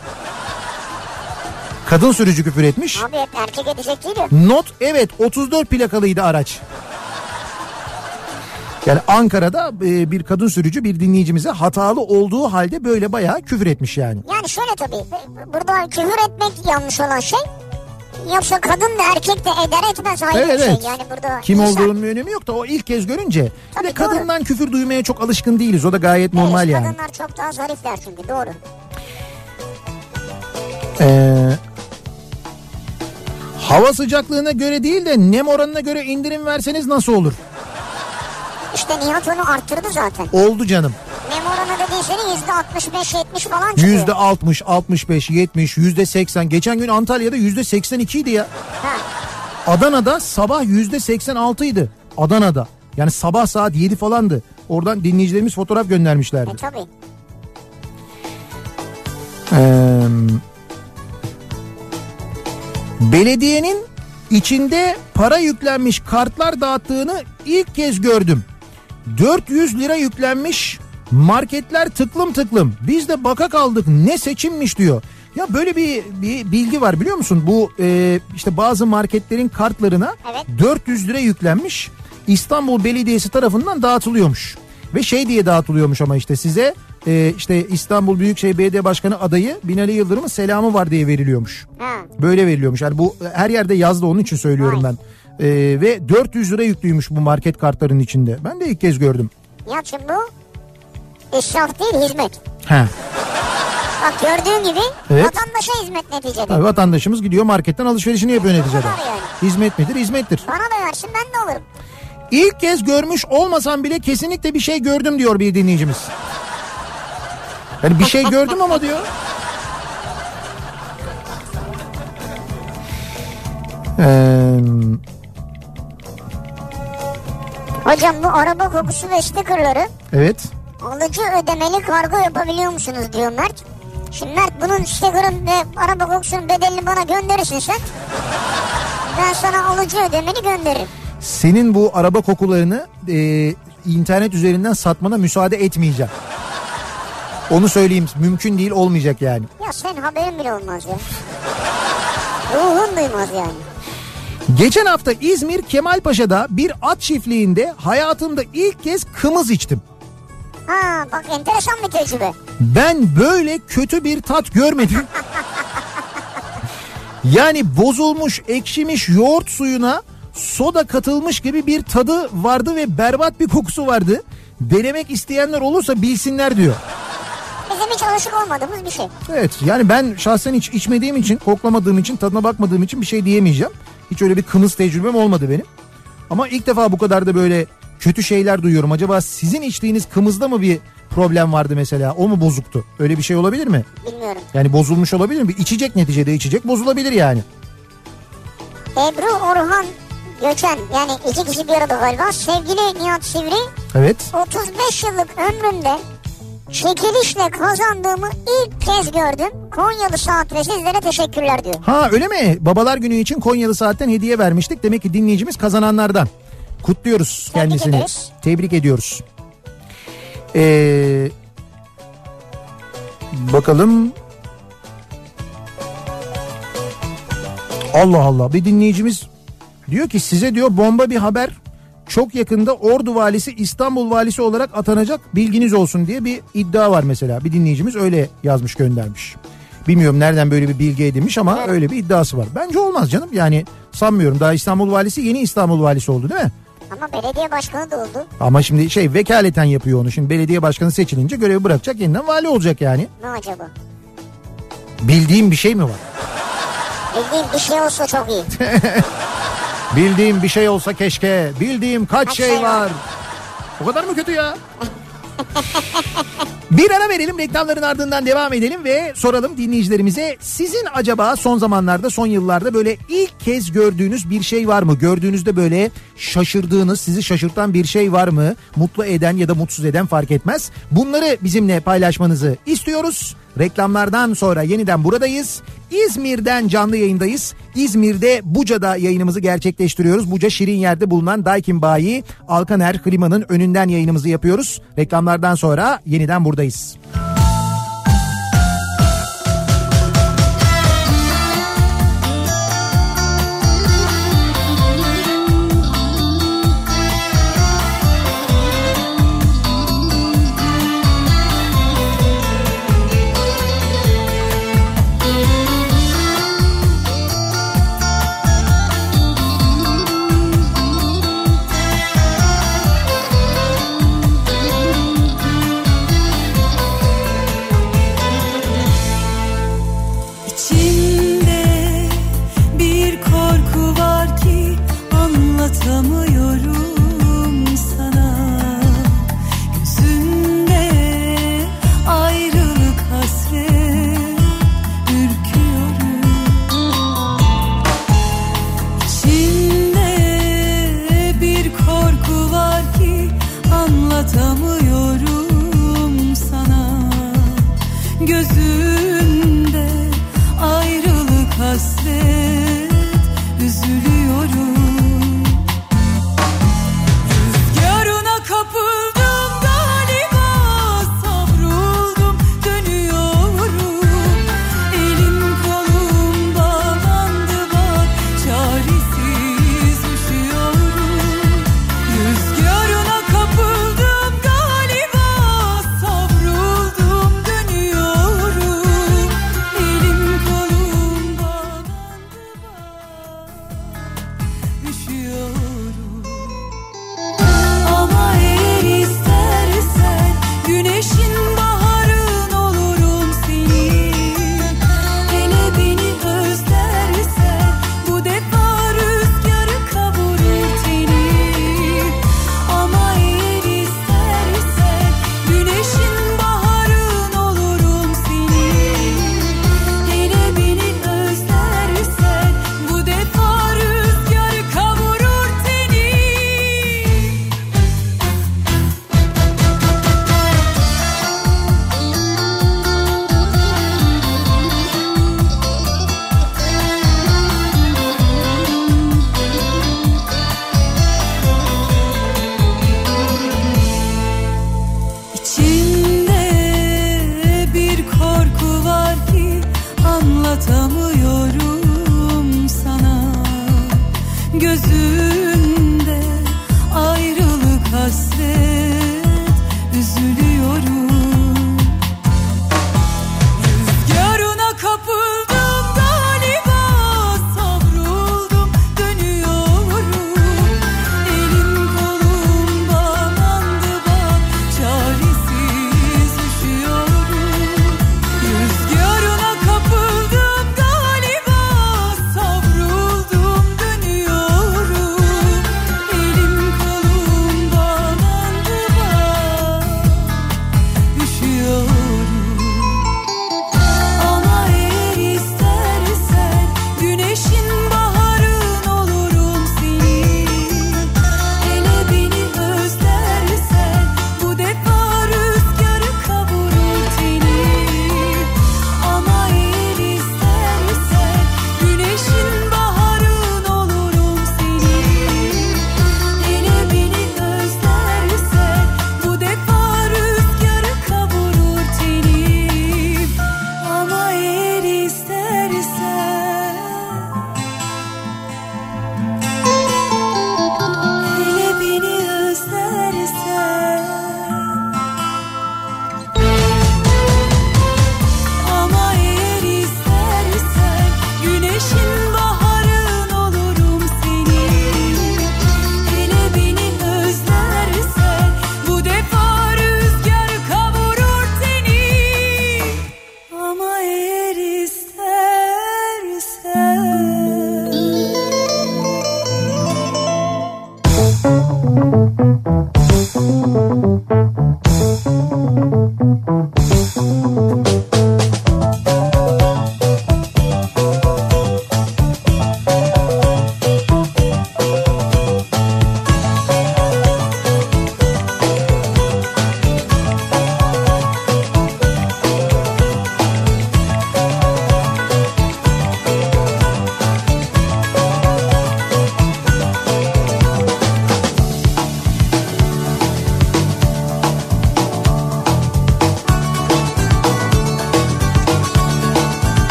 Kadın sürücü küfür etmiş. Abi hep erkek edecek değil mi? Not, evet, 34 plakalıydı araç. Yani Ankara'da bir kadın sürücü bir dinleyicimize hatalı olduğu halde böyle bayağı küfür etmiş yani. Yani şöyle, tabii burada küfür etmek yanlış olan şey. Yoksa kadın da erkek de eder etmez aynı, evet, şey. Evet. Yani burada kim insan... olduğunun bir önemi yok da o ilk kez görünce. Tabii, kadından küfür duymaya çok alışkın değiliz. O da gayet normal kadınlar yani. Kadınlar çok daha zarifler çünkü, doğru. Hava sıcaklığına göre değil de nem oranına göre indirim verseniz nasıl olur? İşte Nihat onu arttırdı zaten. Oldu canım. Nem oranı da senin %65-70 falan çıkıyor. %60, 65, 70, %80. Geçen gün Antalya'da %82 idi ya. Ha. Adana'da sabah %86 idi. Adana'da. Yani sabah saat 7 falandı. Oradan dinleyicilerimiz fotoğraf göndermişlerdi. Tabii. Belediyenin içinde para yüklenmiş kartlar dağıttığını ilk kez gördüm. 400 lira yüklenmiş, marketler tıklım tıklım. Biz de baka kaldık, ne seçimmiş diyor. Ya böyle bir bilgi var biliyor musun? Bu işte bazı marketlerin kartlarına, evet, 400 lira yüklenmiş. İstanbul Belediyesi tarafından dağıtılıyormuş. Ve şey diye dağıtılıyormuş ama işte size işte İstanbul Büyükşehir Belediye Başkanı adayı Binali Yıldırım'ın selamı var diye veriliyormuş. Ha. Böyle veriliyormuş. Yani bu her yerde yazdı, onun için söylüyorum ben. Ve 400 lira yüklüymüş bu market kartlarının içinde. Ben de ilk kez gördüm. Ya şimdi bu israf değil, hizmet. He. Bak gördüğün gibi, evet, vatandaşa hizmet neticede. Tabii vatandaşımız gidiyor marketten alışverişini yapıyor neticede. Yani. Hizmet midir? Hizmettir. Bana da versin, ben de olurum. İlk kez görmüş olmasam bile kesinlikle bir şey gördüm diyor bir dinleyicimiz. Yani bir şey gördüm ama diyor. Hocam bu araba kokusu ve stickerları, evet, alıcı ödemeli kargo yapabiliyor musunuz diyor Mert. Şimdi Mert, bunun sticker'ın ve araba kokusunun bedelini bana gönderirsin sen. Ben sana alıcı ödemeli gönderirim. Senin bu araba kokularını internet üzerinden satmana müsaade etmeyeceğim. Onu söyleyeyim, mümkün değil, olmayacak yani. Ya senin haberin bile olmaz ya. Ruhun duymaz yani. Geçen hafta İzmir Kemalpaşa'da bir at çiftliğinde hayatımda ilk kez kımız içtim. Ha bak, enteresan bir tecrübe. Ben böyle kötü bir tat görmedim. Yani bozulmuş, ekşimiş yoğurt suyuna soda katılmış gibi bir tadı vardı ve berbat bir kokusu vardı. Denemek isteyenler olursa bilsinler diyor. Bizim hiç alışık olmadığımız bir şey. Evet, yani ben şahsen hiç içmediğim için, koklamadığım için, tadına bakmadığım için bir şey diyemeyeceğim. Hiç öyle bir kımız tecrübem olmadı benim. Ama ilk defa bu kadar da böyle kötü şeyler duyuyorum. Acaba sizin içtiğiniz kımızda mı bir problem vardı mesela? O mu bozuktu? Öyle bir şey olabilir mi? Bilmiyorum. Yani bozulmuş olabilir mi? İçecek, neticede içecek bozulabilir yani. Ebru Orhan Göçen, yani iki kişi bir arada galiba. Sevgili Nihat Sivri. Evet. 35 yıllık ömrümde çekilişle kazandığımı ilk kez gördüm. Konyalı Saat ve sizlere teşekkürler diyor. Ha öyle mi? Babalar günü için Konyalı Saat'ten hediye vermiştik. Demek ki dinleyicimiz kazananlardan. Kutluyoruz kendisini. Tebrik ediyoruz. Bakalım. Allah Allah, bir dinleyicimiz diyor ki size diyor bomba bir haber. Çok yakında Ordu valisi İstanbul valisi olarak atanacak, bilginiz olsun diye bir iddia var mesela. Bir dinleyicimiz öyle yazmış, göndermiş. Bilmiyorum nereden böyle bir bilgi edinmiş ama öyle bir iddiası var. Bence olmaz canım, yani sanmıyorum. Daha İstanbul valisi, yeni İstanbul valisi oldu değil mi? Ama belediye başkanı da oldu. Ama şimdi şey, vekaleten yapıyor onu. Şimdi belediye başkanı seçilince görevi bırakacak, yeniden vali olacak yani. Ne acaba? Bildiğim bir şey mi var? Bildiğim bir şey olsa çok iyi. Bildiğim bir şey olsa keşke. Bildiğim kaç şey var. O kadar mı kötü ya? Bir ara verelim, reklamların ardından devam edelim ve soralım dinleyicilerimize. Sizin acaba son zamanlarda, son yıllarda böyle ilk kez gördüğünüz bir şey var mı? Gördüğünüzde böyle şaşırdığınız, sizi şaşırtan bir şey var mı? Mutlu eden ya da mutsuz eden fark etmez. Bunları bizimle paylaşmanızı istiyoruz. Reklamlardan sonra yeniden buradayız. İzmir'den canlı yayındayız. İzmir'de Buca'da yayınımızı gerçekleştiriyoruz. Buca Şirinyer'de bulunan Daikin Bayi Alkaner Klima'nın önünden yayınımızı yapıyoruz. Reklamlardan sonra yeniden buradayız.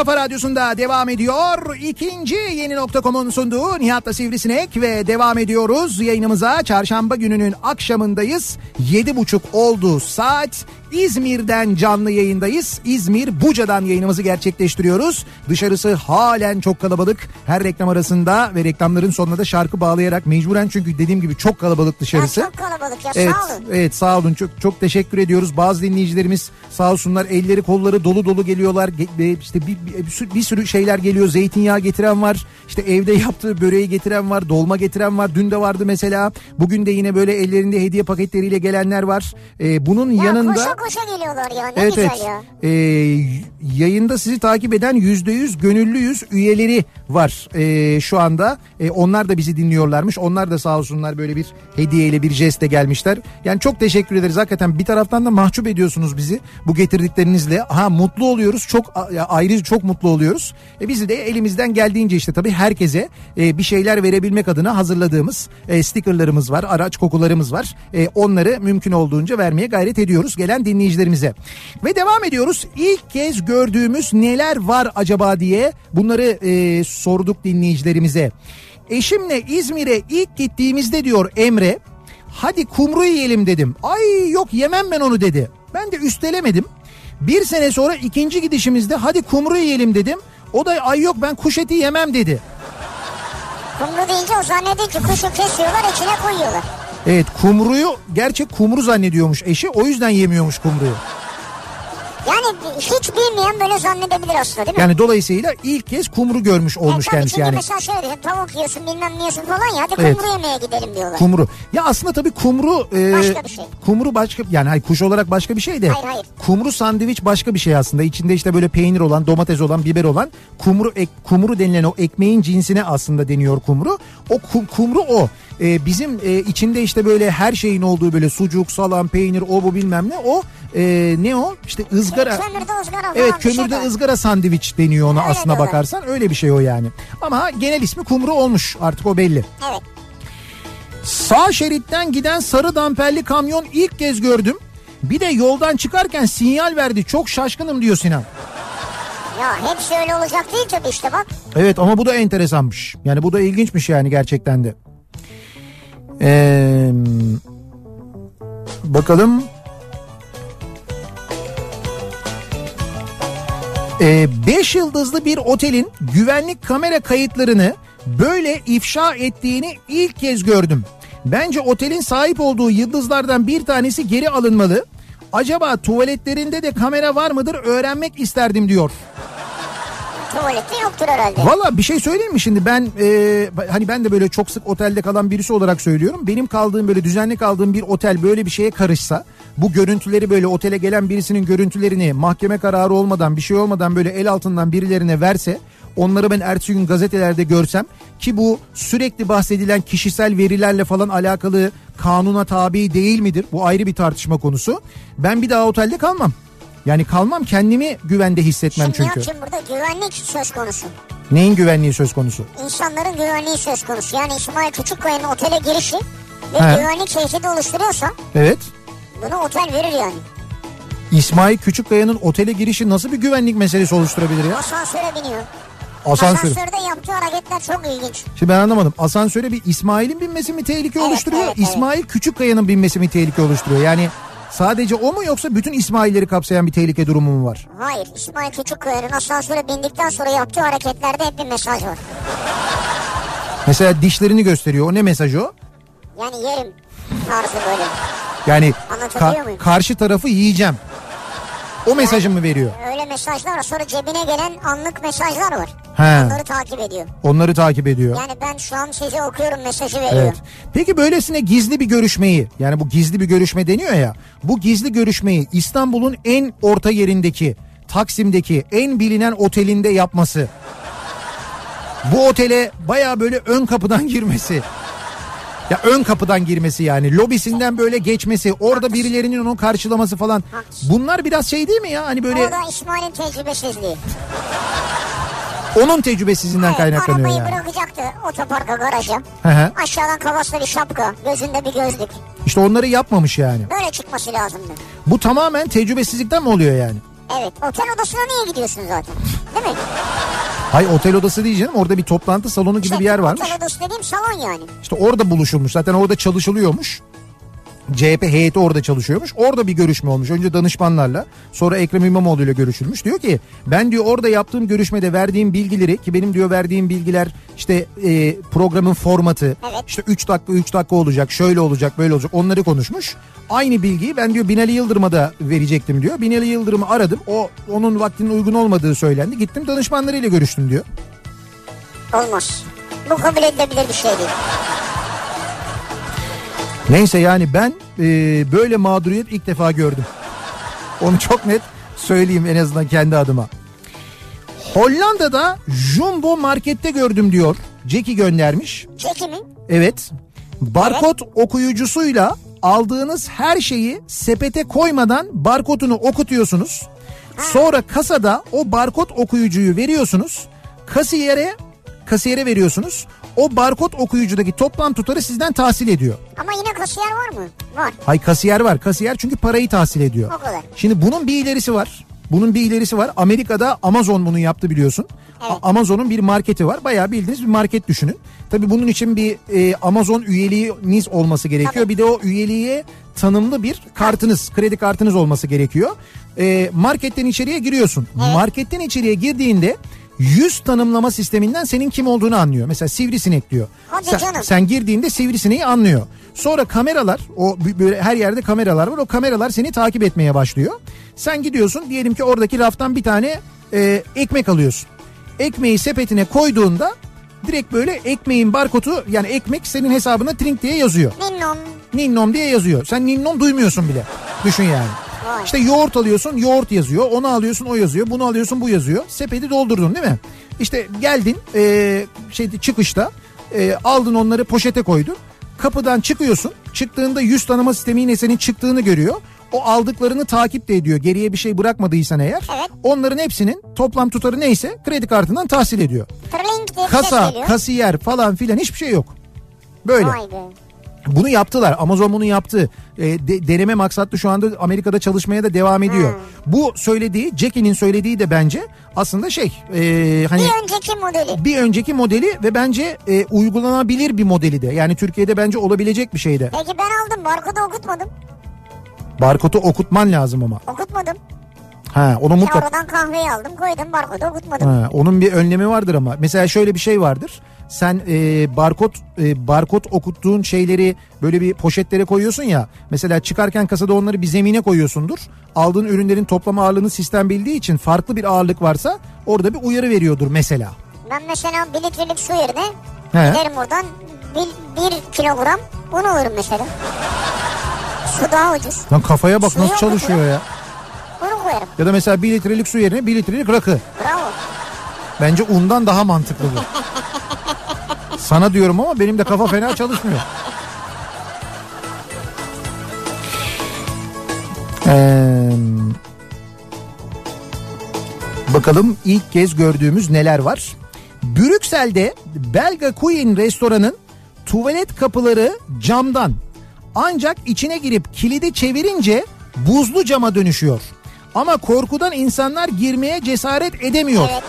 Kafa Radyosu'nda devam ediyor. İkinci Yeni.com'un sunduğu Nihat'la Sivrisinek ve devam ediyoruz yayınımıza. Çarşamba gününün akşamındayız. 7.30 oldu saat. İzmir'den canlı yayındayız. İzmir Buca'dan yayınımızı gerçekleştiriyoruz. Dışarısı halen çok kalabalık. Her reklam arasında ve reklamların sonuna da şarkı bağlayarak mecburen, çünkü dediğim gibi çok kalabalık dışarısı. Ya çok kalabalık ya, evet, sağ olun. Evet, sağ olun, çok çok teşekkür ediyoruz. Bazı dinleyicilerimiz sağ olsunlar, elleri kolları dolu dolu geliyorlar. İşte bir sürü şeyler geliyor. Zeytinyağı getiren var. İşte evde yaptığı böreği getiren var. Dolma getiren var. Dün de vardı mesela. Bugün de yine böyle ellerinde hediye paketleriyle gelenler var. Bunun ya yanında... Koşa geliyorlar ya, ne evet, güzel evet. Ya. Yayında sizi takip eden %100 gönüllüyüz üyeleri var şu anda. Onlar da bizi dinliyorlarmış. Onlar da sağ olsunlar böyle bir hediyeyle, bir jestle gelmişler. Yani çok teşekkür ederiz hakikaten. Bir taraftan da mahcup ediyorsunuz bizi bu getirdiklerinizle. Ha, mutlu oluyoruz. Çok ayrıca çok mutlu oluyoruz. Bizi de elimizden geldiğince işte tabii herkese bir şeyler verebilmek adına hazırladığımız stickerlarımız var. Araç kokularımız var. Onları mümkün olduğunca vermeye gayret ediyoruz gelen dinleyicilerimize. Ve devam ediyoruz. İlk kez gördüğümüz neler var acaba diye bunları sorduk dinleyicilerimize. Eşimle İzmir'e ilk gittiğimizde, diyor Emre, hadi kumru yiyelim dedim. Ay yok yemem ben onu dedi. Ben de üstelemedim. Bir sene sonra ikinci gidişimizde hadi kumru yiyelim dedim. O da ay yok ben kuş eti yemem dedi. Kumru deyince o zannediyor ki kuşu kesiyorlar, içine koyuyorlar. Evet, kumruyu gerçek kumru zannediyormuş eşi, o yüzden yemiyormuş kumruyu. Yani hiç bilmeyen böyle zannedebilir aslında, değil mi? Yani dolayısıyla ilk kez kumru görmüş olmuş kendisi yani. Mesela şöyle diyor, tavuk yiyorsun bilmem ne yiyorsun falan ya, hadi evet, kumru yemeye gidelim diyorlar. Kumru. Ya aslında tabii kumru... başka bir şey. Kumru başka, yani hayır, kuş olarak başka bir şey de. Hayır hayır. Kumru sandviç başka bir şey aslında. İçinde işte böyle peynir olan, domates olan, biber olan kumru denilen o ekmeğin cinsine aslında deniyor kumru. O kumru o. Bizim içinde işte böyle her şeyin olduğu böyle sucuk, salam, peynir, o bu bilmem ne, o ne o? İşte ızgara. Kömürde ızgara. Evet, kömürde şey ızgara sandviç deniyor ona, öyle aslına bakarsan öyle bir şey o yani. Ama genel ismi kumru olmuş artık, o belli. Evet. Sağ şeritten giden sarı damperli kamyon ilk kez gördüm. Bir de yoldan çıkarken sinyal verdi. Çok şaşkınım, diyor Sinan. Ya hepsi öyle olacak değil tabii işte, bak. Evet, ama bu da enteresanmış. Yani bu da ilginçmiş yani gerçekten de. Bakalım. Beş yıldızlı bir otelin güvenlik kamera kayıtlarını böyle ifşa ettiğini ilk kez gördüm. Bence otelin sahip olduğu yıldızlardan bir tanesi geri alınmalı. Acaba tuvaletlerinde de kamera var mıdır öğrenmek isterdim, diyor. Tuvalette yoktur herhalde. Valla bir şey söyleyeyim mi şimdi, ben hani ben de böyle çok sık otelde kalan birisi olarak söylüyorum. Benim kaldığım, böyle düzenli kaldığım bir otel böyle bir şeye karışsa, bu görüntüleri böyle otele gelen birisinin görüntülerini mahkeme kararı olmadan, bir şey olmadan böyle el altından birilerine verse, onları ben ertesi gün gazetelerde görsem, ki bu sürekli bahsedilen kişisel verilerle falan alakalı kanuna tabi değil midir? Bu ayrı bir tartışma konusu. Ben bir daha otelde kalmam. Yani kalmam, kendimi güvende hissetmem şimdi çünkü. Şimdi burada güvenlik söz konusu. Neyin güvenliği söz konusu? İnsanların güvenliği söz konusu. Yani İsmail Küçükkaya'nın otele girişi ve güvenlik şehri de oluşturuyorsa, evet, bunu otel verir yani. İsmail Küçükkaya'nın otele girişi nasıl bir güvenlik meselesi oluşturabilir ya? Asansöre biniyor. Asansörde yaptığı hareketler çok ilginç. Şimdi ben anlamadım. Asansöre bir İsmail'in binmesi mi tehlike oluşturuyor? Evet, İsmail Küçükkaya'nın binmesi mi tehlike oluşturuyor? Yani... Sadece o mu, yoksa bütün İsmail'leri kapsayan bir tehlike durumu mu var? Hayır, İsmail Küçükköy'ün asansöre bindikten sonra yaptığı hareketlerde hep bir mesaj var. Mesela dişlerini gösteriyor. O ne mesajı o? Yani yerim tarzı böyle. Yani karşı tarafı yiyeceğim. O mesajı mı veriyor? Öyle mesajlar var. Sonra cebine gelen anlık mesajlar var. He. Onları takip ediyor. Onları takip ediyor. Yani ben şu an size okuyorum mesajı veriyor. Evet. Peki böylesine gizli bir görüşmeyi, yani bu gizli bir görüşme deniyor ya, bu gizli görüşmeyi İstanbul'un en orta yerindeki, Taksim'deki en bilinen otelinde yapması, bu otele bayağı böyle ön kapıdan girmesi. Ya ön kapıdan girmesi yani, lobisinden böyle geçmesi, orada birilerinin onu karşılaması falan. Bunlar biraz şey değil mi ya, hani böyle... O da İsmail'in tecrübesizliği. Onun tecrübesizliğinden kaynaklanıyor yani. Arabayı bırakacaktı otoparka, garaja. Hı-hı. Aşağıdan kafasına bir şapka, gözünde bir gözlük. İşte onları yapmamış yani. Böyle çıkması lazımdı. Bu tamamen tecrübesizlikten mi oluyor yani? Evet, otel odasına niye gidiyorsun zaten? Değil mi? Hayır, otel odası değil canım. Orada bir toplantı salonu gibi bir yer varmış. Otel odası dediğim salon yani. İşte orada buluşulmuş. Zaten orada çalışılıyormuş. CHP heyeti orada çalışıyormuş. Orada bir görüşme olmuş. Önce danışmanlarla, sonra Ekrem İmamoğlu ile görüşülmüş. Diyor ki ben diyor orada yaptığım görüşmede verdiğim bilgileri, ki benim diyor verdiğim bilgiler işte programın formatı, evet, işte 3 dakika olacak, şöyle olacak, böyle olacak, onları konuşmuş. Aynı bilgiyi ben diyor Binali Yıldırım'a da verecektim diyor. Binali Yıldırım'ı aradım. Onun vaktinin uygun olmadığı söylendi. Gittim danışmanlarıyla görüştüm diyor. Olmaz. Bu kabul edilebilir bir şey değil. Neyse yani ben böyle mağduriyet ilk defa gördüm. Onu çok net söyleyeyim en azından kendi adıma. Hollanda'da Jumbo markette gördüm diyor. Jackie göndermiş. Jackie mi? Evet. Barkod okuyucusuyla aldığınız her şeyi sepete koymadan barkodunu okutuyorsunuz. Sonra kasada o barkod okuyucuyu veriyorsunuz. Kasiyere veriyorsunuz. O barkod okuyucudaki toplam tutarı sizden tahsil ediyor. Ama yine kasiyer var mı? Var. Hayır, kasiyer var. Kasiyer çünkü parayı tahsil ediyor. O kadar. Şimdi bunun bir ilerisi var. Amerika'da Amazon bunu yaptı biliyorsun. Evet. Amazon'un bir marketi var. Bayağı bildiğiniz bir market düşünün. Tabii bunun için bir Amazon üyeliğiniz olması gerekiyor. Tabii. Bir de o üyeliğe tanımlı bir kartınız, kredi kartınız olması gerekiyor. Marketten içeriye giriyorsun. Evet. Marketten içeriye girdiğinde yüz tanımlama sisteminden senin kim olduğunu anlıyor. Mesela sivrisinek diyor. Sen girdiğinde sivrisineği anlıyor. Sonra kameralar, o böyle her yerde kameralar var. O kameralar seni takip etmeye başlıyor. Sen gidiyorsun, diyelim ki oradaki raftan bir tane ekmek alıyorsun. Ekmeği sepetine koyduğunda direkt böyle ekmeğin barkodu, yani ekmek senin hesabına trink diye yazıyor. Ninnom. Ninnom diye yazıyor. Sen ninnom duymuyorsun bile. Düşün yani. İşte yoğurt alıyorsun, yoğurt yazıyor. Onu alıyorsun, o yazıyor. Bunu alıyorsun, bu yazıyor. Sepeti doldurdun değil mi? İşte geldin çıkışta aldın onları, poşete koydun. Kapıdan çıkıyorsun. Çıktığında yüz tanıma sistemi yine senin çıktığını görüyor. O aldıklarını takip de ediyor. Geriye bir şey bırakmadıysan eğer. Evet. Onların hepsinin toplam tutarı neyse kredi kartından tahsil ediyor. Kasa, kasiyer falan filan hiçbir şey yok. Böyle. Vay be. Bunu yaptılar. Amazon bunu yaptı. Deneme maksatlı şu anda Amerika'da çalışmaya da devam ediyor. Bu söylediği, Jackie'nin söylediği de bence aslında hani bir önceki modeli ve bence uygulanabilir bir modeli de. Yani Türkiye'de bence olabilecek bir şey de. Peki ben aldım, barkodu okutmadım. Barkodu okutman lazım ama. Okutmadım. Onu mutlaka. Oradan kahveyi aldım, koydum, barkodu okutmadım. Onun bir önlemi vardır ama. Mesela şöyle bir şey vardır. Sen barkod okuttuğun şeyleri böyle bir poşetlere koyuyorsun ya. Mesela çıkarken kasada onları bir zemine koyuyorsundur. Aldığın ürünlerin toplam ağırlığını sistem bildiği için farklı bir ağırlık varsa orada bir uyarı veriyordur mesela. Ben mesela 1 litrelik su yerine giderim oradan 1 kilogram un alırım mesela. Su daha ucuz. Lan kafaya bak, suyu nasıl çalışıyor ya. Onu koyarım. Ya da mesela 1 litrelik su yerine 1 litrelik rakı. Bravo. Bence undan daha mantıklı bu. Sana diyorum ama benim de kafa fena çalışmıyor. Bakalım ilk kez gördüğümüz neler var. Brüksel'de Belga Queen restoranın tuvalet kapıları camdan. Ancak içine girip kilidi çevirince buzlu cama dönüşüyor. Ama korkudan insanlar girmeye cesaret edemiyor. Evet.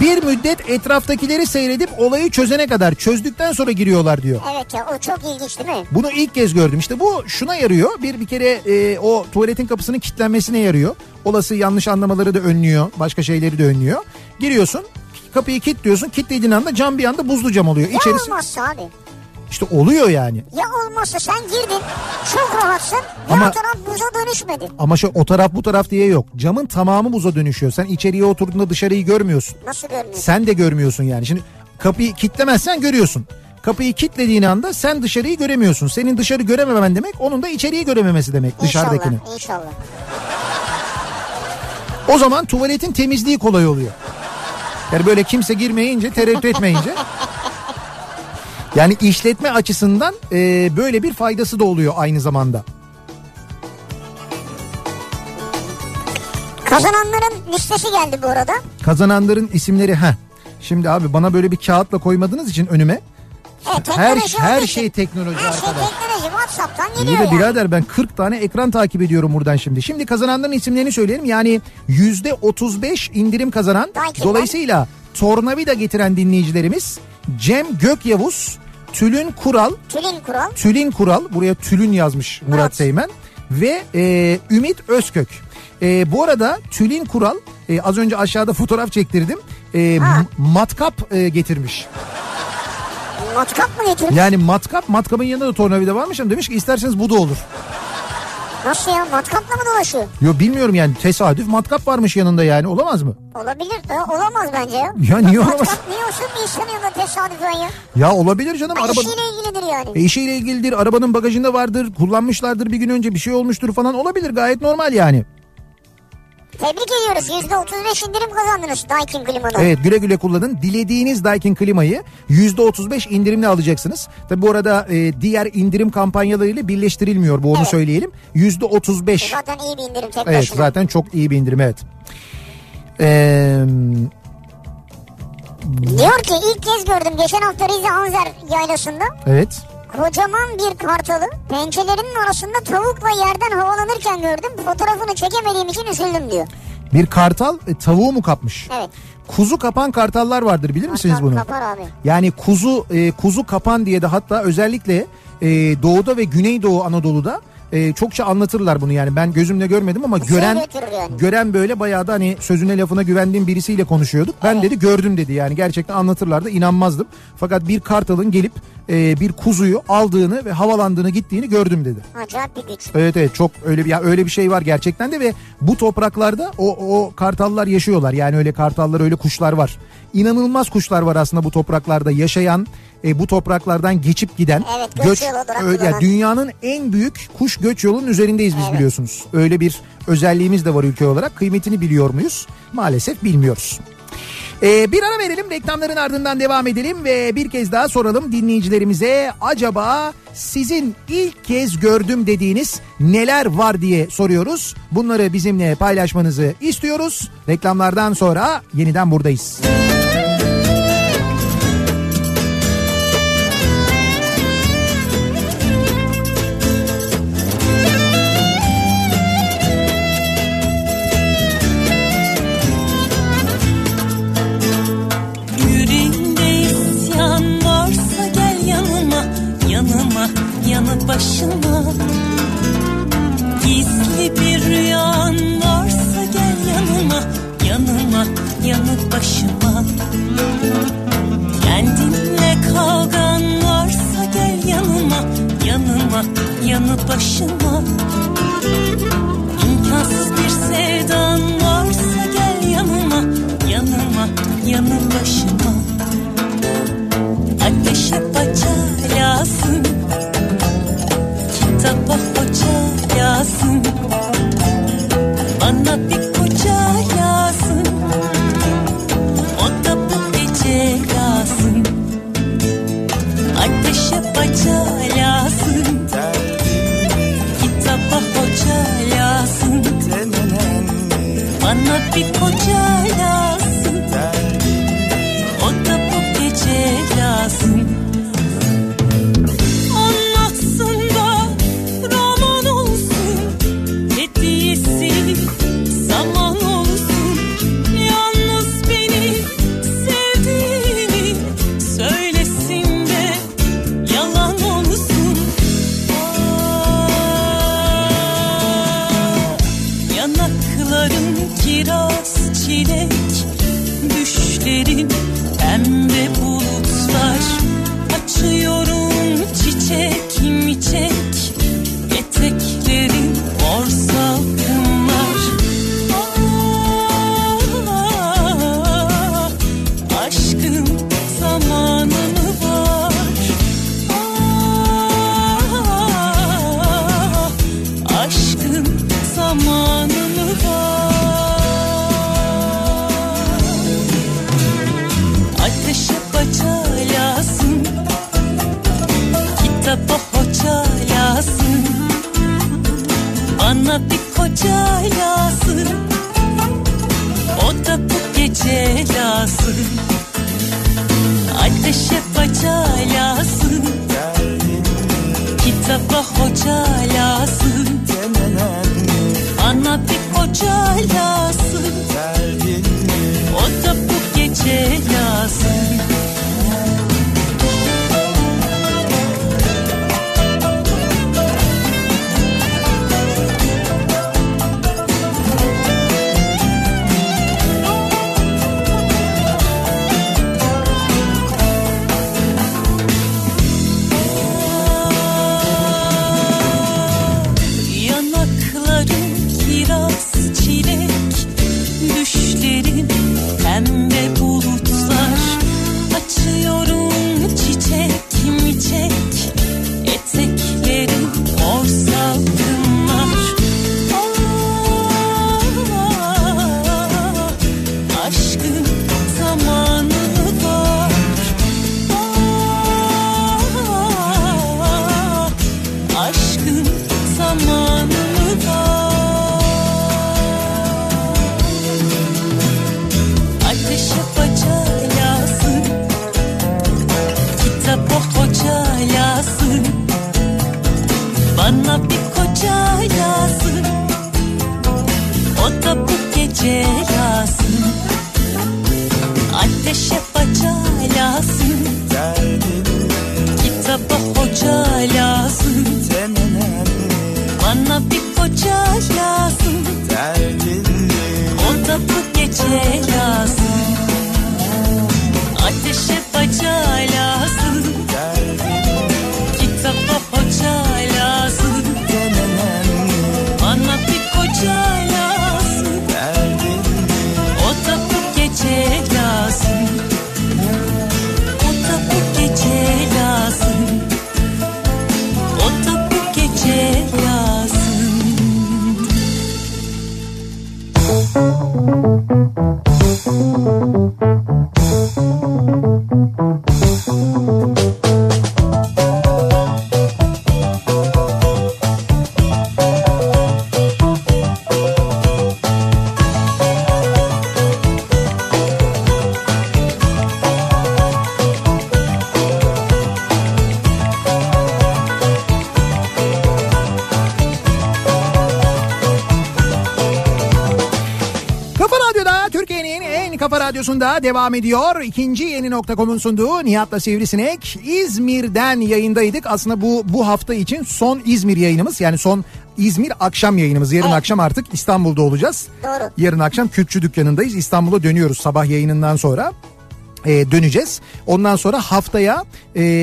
Bir müddet etraftakileri seyredip olayı çözene kadar, çözdükten sonra giriyorlar diyor. Evet ya, o çok ilginç değil mi? Bunu ilk kez gördüm. İşte bu şuna yarıyor. Bir kere o tuvaletin kapısının kilitlenmesine yarıyor. Olası yanlış anlamaları da önlüyor. Başka şeyleri de önlüyor. Giriyorsun, kapıyı kilitliyorsun. Kilitlediğin anda cam bir anda buzlu cam oluyor. İçerisi... olmazsa abi? İşte oluyor yani. Ya olmazsa sen girdin, çok rahatsın. Ama, taraf buza dönüşmedi. Ama o taraf bu taraf diye yok. Camın tamamı buza dönüşüyor. Sen içeriye oturduğunda dışarıyı görmüyorsun. Nasıl görmüyorsun? Sen de görmüyorsun yani. Şimdi kapıyı kilitlemezsen görüyorsun. Kapıyı kilitlediğin anda sen dışarıyı göremiyorsun. Senin dışarı görememen demek, onun da içeriği görememesi demek. İnşallah, dışarıdakini. İnşallah. O zaman tuvaletin temizliği kolay oluyor. Yani böyle kimse girmeyince, tereddüt etmeyince... Yani işletme açısından böyle bir faydası da oluyor aynı zamanda. Kazananların listesi geldi bu arada. Kazananların isimleri Şimdi abi bana böyle bir kağıtla koymadığınız için önüme. Her şey teknoloji arkadaşlar. Her şey teknoloji. WhatsApp'tan geliyor. İyi de birader yani. Ben 40 tane ekran takip ediyorum buradan şimdi. Şimdi kazananların isimlerini söyleyelim. Yani %35 indirim kazanan, Daikin'den dolayısıyla tornavida getiren dinleyicilerimiz Cem Gökyavuz, Tülin Kural, buraya Tülün yazmış Murat, evet. Seymen ve Ümit Özkök. Bu arada Tülin Kural az önce aşağıda fotoğraf çektirdim. Matkap getirmiş. Matkap mı getirmiş? Yani matkabın yanında da tornavida varmış ama demiş ki isterseniz bu da olur. Nasıl ya, matkapla mı dolaşıyor? Yo bilmiyorum yani, tesadüf matkap varmış yanında yani, olamaz mı? Olabilir, olamaz bence ya. Ya niye olamaz? Matkap niye olsun bir insanın yanında tesadüfen ya? Ya olabilir canım. İşiyle ilgilidir yani. İşiyle ilgilidir, arabanın bagajında vardır, kullanmışlardır bir gün önce, bir şey olmuştur falan, olabilir, gayet normal yani. Tebrik ediyoruz. %35 indirim kazandınız Daikin Klima'dan. Evet, güle güle kullanın. Dilediğiniz Daikin Klima'yı %35 indirimle alacaksınız. Tabi bu arada diğer indirim kampanyalarıyla birleştirilmiyor bu, onu evet. Söyleyelim. %35. Zaten iyi bir indirim. Evet başına. Zaten çok iyi bir indirim, evet. Diyor ki ilk kez gördüm. Geçen hafta Rize Anzer yaylasında. Evet. Kocaman bir kartalı pençelerinin arasında tavukla yerden havalanırken gördüm. Fotoğrafını çekemediğim için üzüldüm diyor. Bir kartal tavuğu mu kapmış? Evet. Kuzu kapan kartallar vardır, bilir misiniz bunu? Kapar abi. Yani kuzu kapan diye de hatta özellikle doğuda ve güneydoğu Anadolu'da çokça anlatırlar bunu yani. Ben gözümle görmedim ama gören böyle bayağı da hani sözüne lafına güvendiğim birisiyle konuşuyorduk. Ben evet. Dedi gördüm dedi yani, gerçekten anlatırlardı, inanmazdım. Fakat bir kartalın gelip bir kuzuyu aldığını ve havalandığını gittiğini gördüm dedi. Acayip bir güç. Evet evet, çok öyle bir şey var gerçekten de ve bu topraklarda o kartallar yaşıyorlar. Yani öyle kartallar, öyle kuşlar var. İnanılmaz kuşlar var aslında bu topraklarda yaşayan, bu topraklardan geçip giden. Evet, göç yolu, yani dünyanın en büyük kuş göç yolunun üzerindeyiz biz, evet. Biliyorsunuz. Öyle bir özelliğimiz de var ülke olarak. Kıymetini biliyor muyuz? Maalesef bilmiyoruz. Bir ara verelim, reklamların ardından devam edelim ve bir kez daha soralım dinleyicilerimize, acaba sizin ilk kez gördüm dediğiniz neler var diye soruyoruz. Bunları bizimle paylaşmanızı istiyoruz. Reklamlardan sonra yeniden buradayız. Yanı başıma, gizli bir rüyan varsa gel yanıma, yanı başıma. Kendinle kavgan varsa gel yanıma, yanı başıma. İmkansız bir sevdan varsa gel yanıma, yanı başıma. Ateşe baca yasın, kitaba hoca yazsın, bana bir koca yazsın, o da bu gece yazsın. Ateşe baca yazsın, kitaba hoca yazsın, bana bir koca yazsın, o da bu gece yazsın. Mustafa Hoca lasın, fanatik Hoca lasın, o da bu gece lasın. Radyosunda devam ediyor. İkinci yeni.com'un sunduğu Nihat'la Sivrisinek. İzmir'den yayındaydık. Aslında bu hafta için son İzmir yayınımız. Yani son İzmir akşam yayınımız. Yarın akşam artık İstanbul'da olacağız. Doğru. Yarın akşam Kürtçü dükkanındayız. İstanbul'a dönüyoruz sabah yayınından sonra. Döneceğiz. Ondan sonra haftaya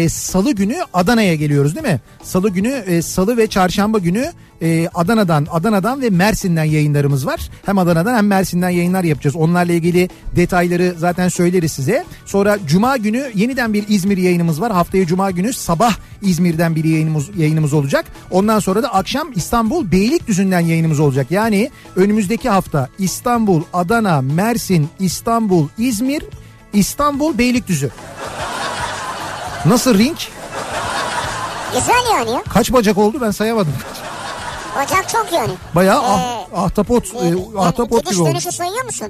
salı günü Adana'ya geliyoruz değil mi? Salı günü salı ve çarşamba günü Adana'dan ve Mersin'den yayınlarımız var. Hem Adana'dan hem Mersin'den yayınlar yapacağız. Onlarla ilgili detayları zaten söyleriz size. Sonra cuma günü yeniden bir İzmir yayınımız var. Haftaya cuma günü sabah İzmir'den bir yayınımız olacak. Ondan sonra da akşam İstanbul Beylikdüzü'nden yayınımız olacak. Yani önümüzdeki hafta İstanbul, Adana, Mersin, İstanbul, İzmir, İstanbul Beylikdüzü. Nasıl ring? Güzel yani ya. Kaç bacak oldu ben sayamadım. Bacak çok yani. Bayağı ahtapot gibi oldu. Gidiş dönüşü sayıyor musun?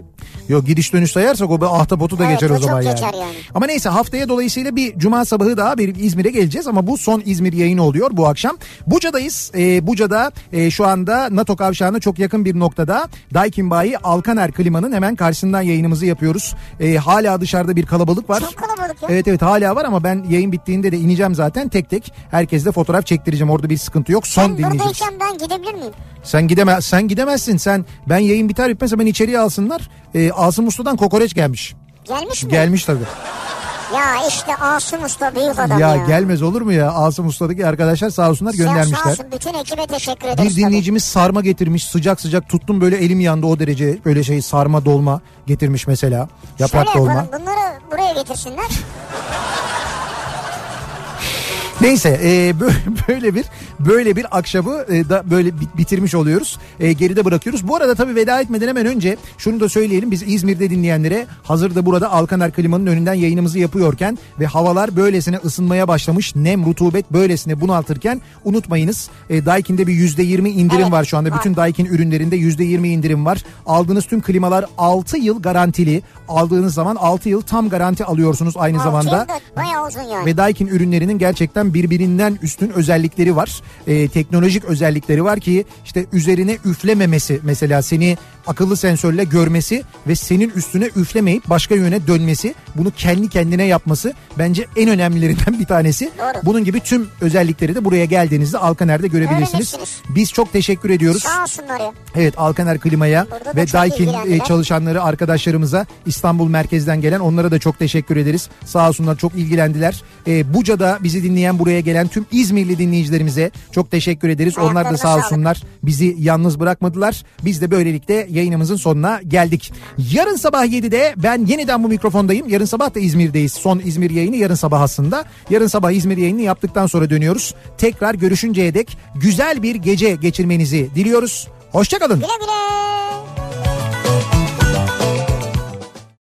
Yok, gidiş dönüş sayarsak o ahtapotu da geçer o zaman yani. Geçer yani. Ama neyse, haftaya dolayısıyla bir cuma sabahı daha bir İzmir'e geleceğiz ama bu son İzmir yayını oluyor bu akşam. Buca'dayız. Buca'da şu anda NATO kavşağına çok yakın bir noktada Daikin Bayi Alkaner Klima'nın hemen karşısından yayınımızı yapıyoruz. Hala dışarıda bir kalabalık var. Çok kalabalık ya. Evet hala var ama ben yayın bittiğinde de ineceğim zaten, tek tek herkesle fotoğraf çektireceğim, orada bir sıkıntı yok. Son dinleyeceğiz. Buradayken ben gidebilir miyim? Sen gidemezsin. Ben yayın biter bitmez hemen içeriye alsınlar. Asım Usta'dan kokoreç gelmiş. Gelmiş mi? Gelmiş tabii. Ya işte Asım Usta büyük adam ya. Gelmez olur mu ya? Asım Usta'daki arkadaşlar sağ olsunlar göndermişler. Sağ olsun, bütün ekibe teşekkür ederiz. Bir dinleyicimiz sarma getirmiş, sıcak sıcak tuttum böyle elim yandı o derece, böyle sarma dolma getirmiş mesela. Yaprak dolma. Şöyle yapalım, bunları buraya getirsinler. Neyse böyle bir akşamı da böyle bitirmiş oluyoruz. Geride bırakıyoruz. Bu arada tabii veda etmeden hemen önce şunu da söyleyelim. Biz İzmir'de dinleyenlere, hazırda burada Alkaner Klima'nın önünden yayınımızı yapıyorken ve havalar böylesine ısınmaya başlamış, nem rutubet böylesine bunaltırken unutmayınız. Daikin'de bir %20 indirim var şu anda. Bütün Daikin ürünlerinde %20 indirim var. Aldığınız tüm klimalar 6 yıl garantili. Aldığınız zaman 6 yıl tam garanti alıyorsunuz aynı zamanda. Bayağı uzun yani. Ve Daikin ürünlerinin gerçekten birbirinden üstün özellikleri var. Teknolojik özellikleri var ki işte üzerine üflememesi, mesela seni akıllı sensörle görmesi ve senin üstüne üflemeyip başka yöne dönmesi, bunu kendi kendine yapması bence en önemlilerinden bir tanesi. Doğru. Bunun gibi tüm özellikleri de buraya geldiğinizde Alkaner'de görebilirsiniz. Biz çok teşekkür ediyoruz. Sağ olsunlar ya. Evet, Alkaner Klima'ya burada ve Daikin çalışanları, arkadaşlarımıza, İstanbul merkezden gelen onlara da çok teşekkür ederiz. Sağ olsunlar, çok ilgilendiler. Buca'da bizi dinleyen, buraya gelen tüm İzmirli dinleyicilerimize çok teşekkür ederiz. Ayaklarına onlar da sağ olsunlar, bizi yalnız bırakmadılar. Biz de böylelikle yayınımızın sonuna geldik. Yarın sabah 7'de ben yeniden bu mikrofondayım. Yarın sabah da İzmir'deyiz. Son İzmir yayını yarın sabah aslında. Yarın sabah İzmir yayını yaptıktan sonra dönüyoruz. Tekrar görüşünceye dek güzel bir gece geçirmenizi diliyoruz. Hoşça kalın. Güle güle.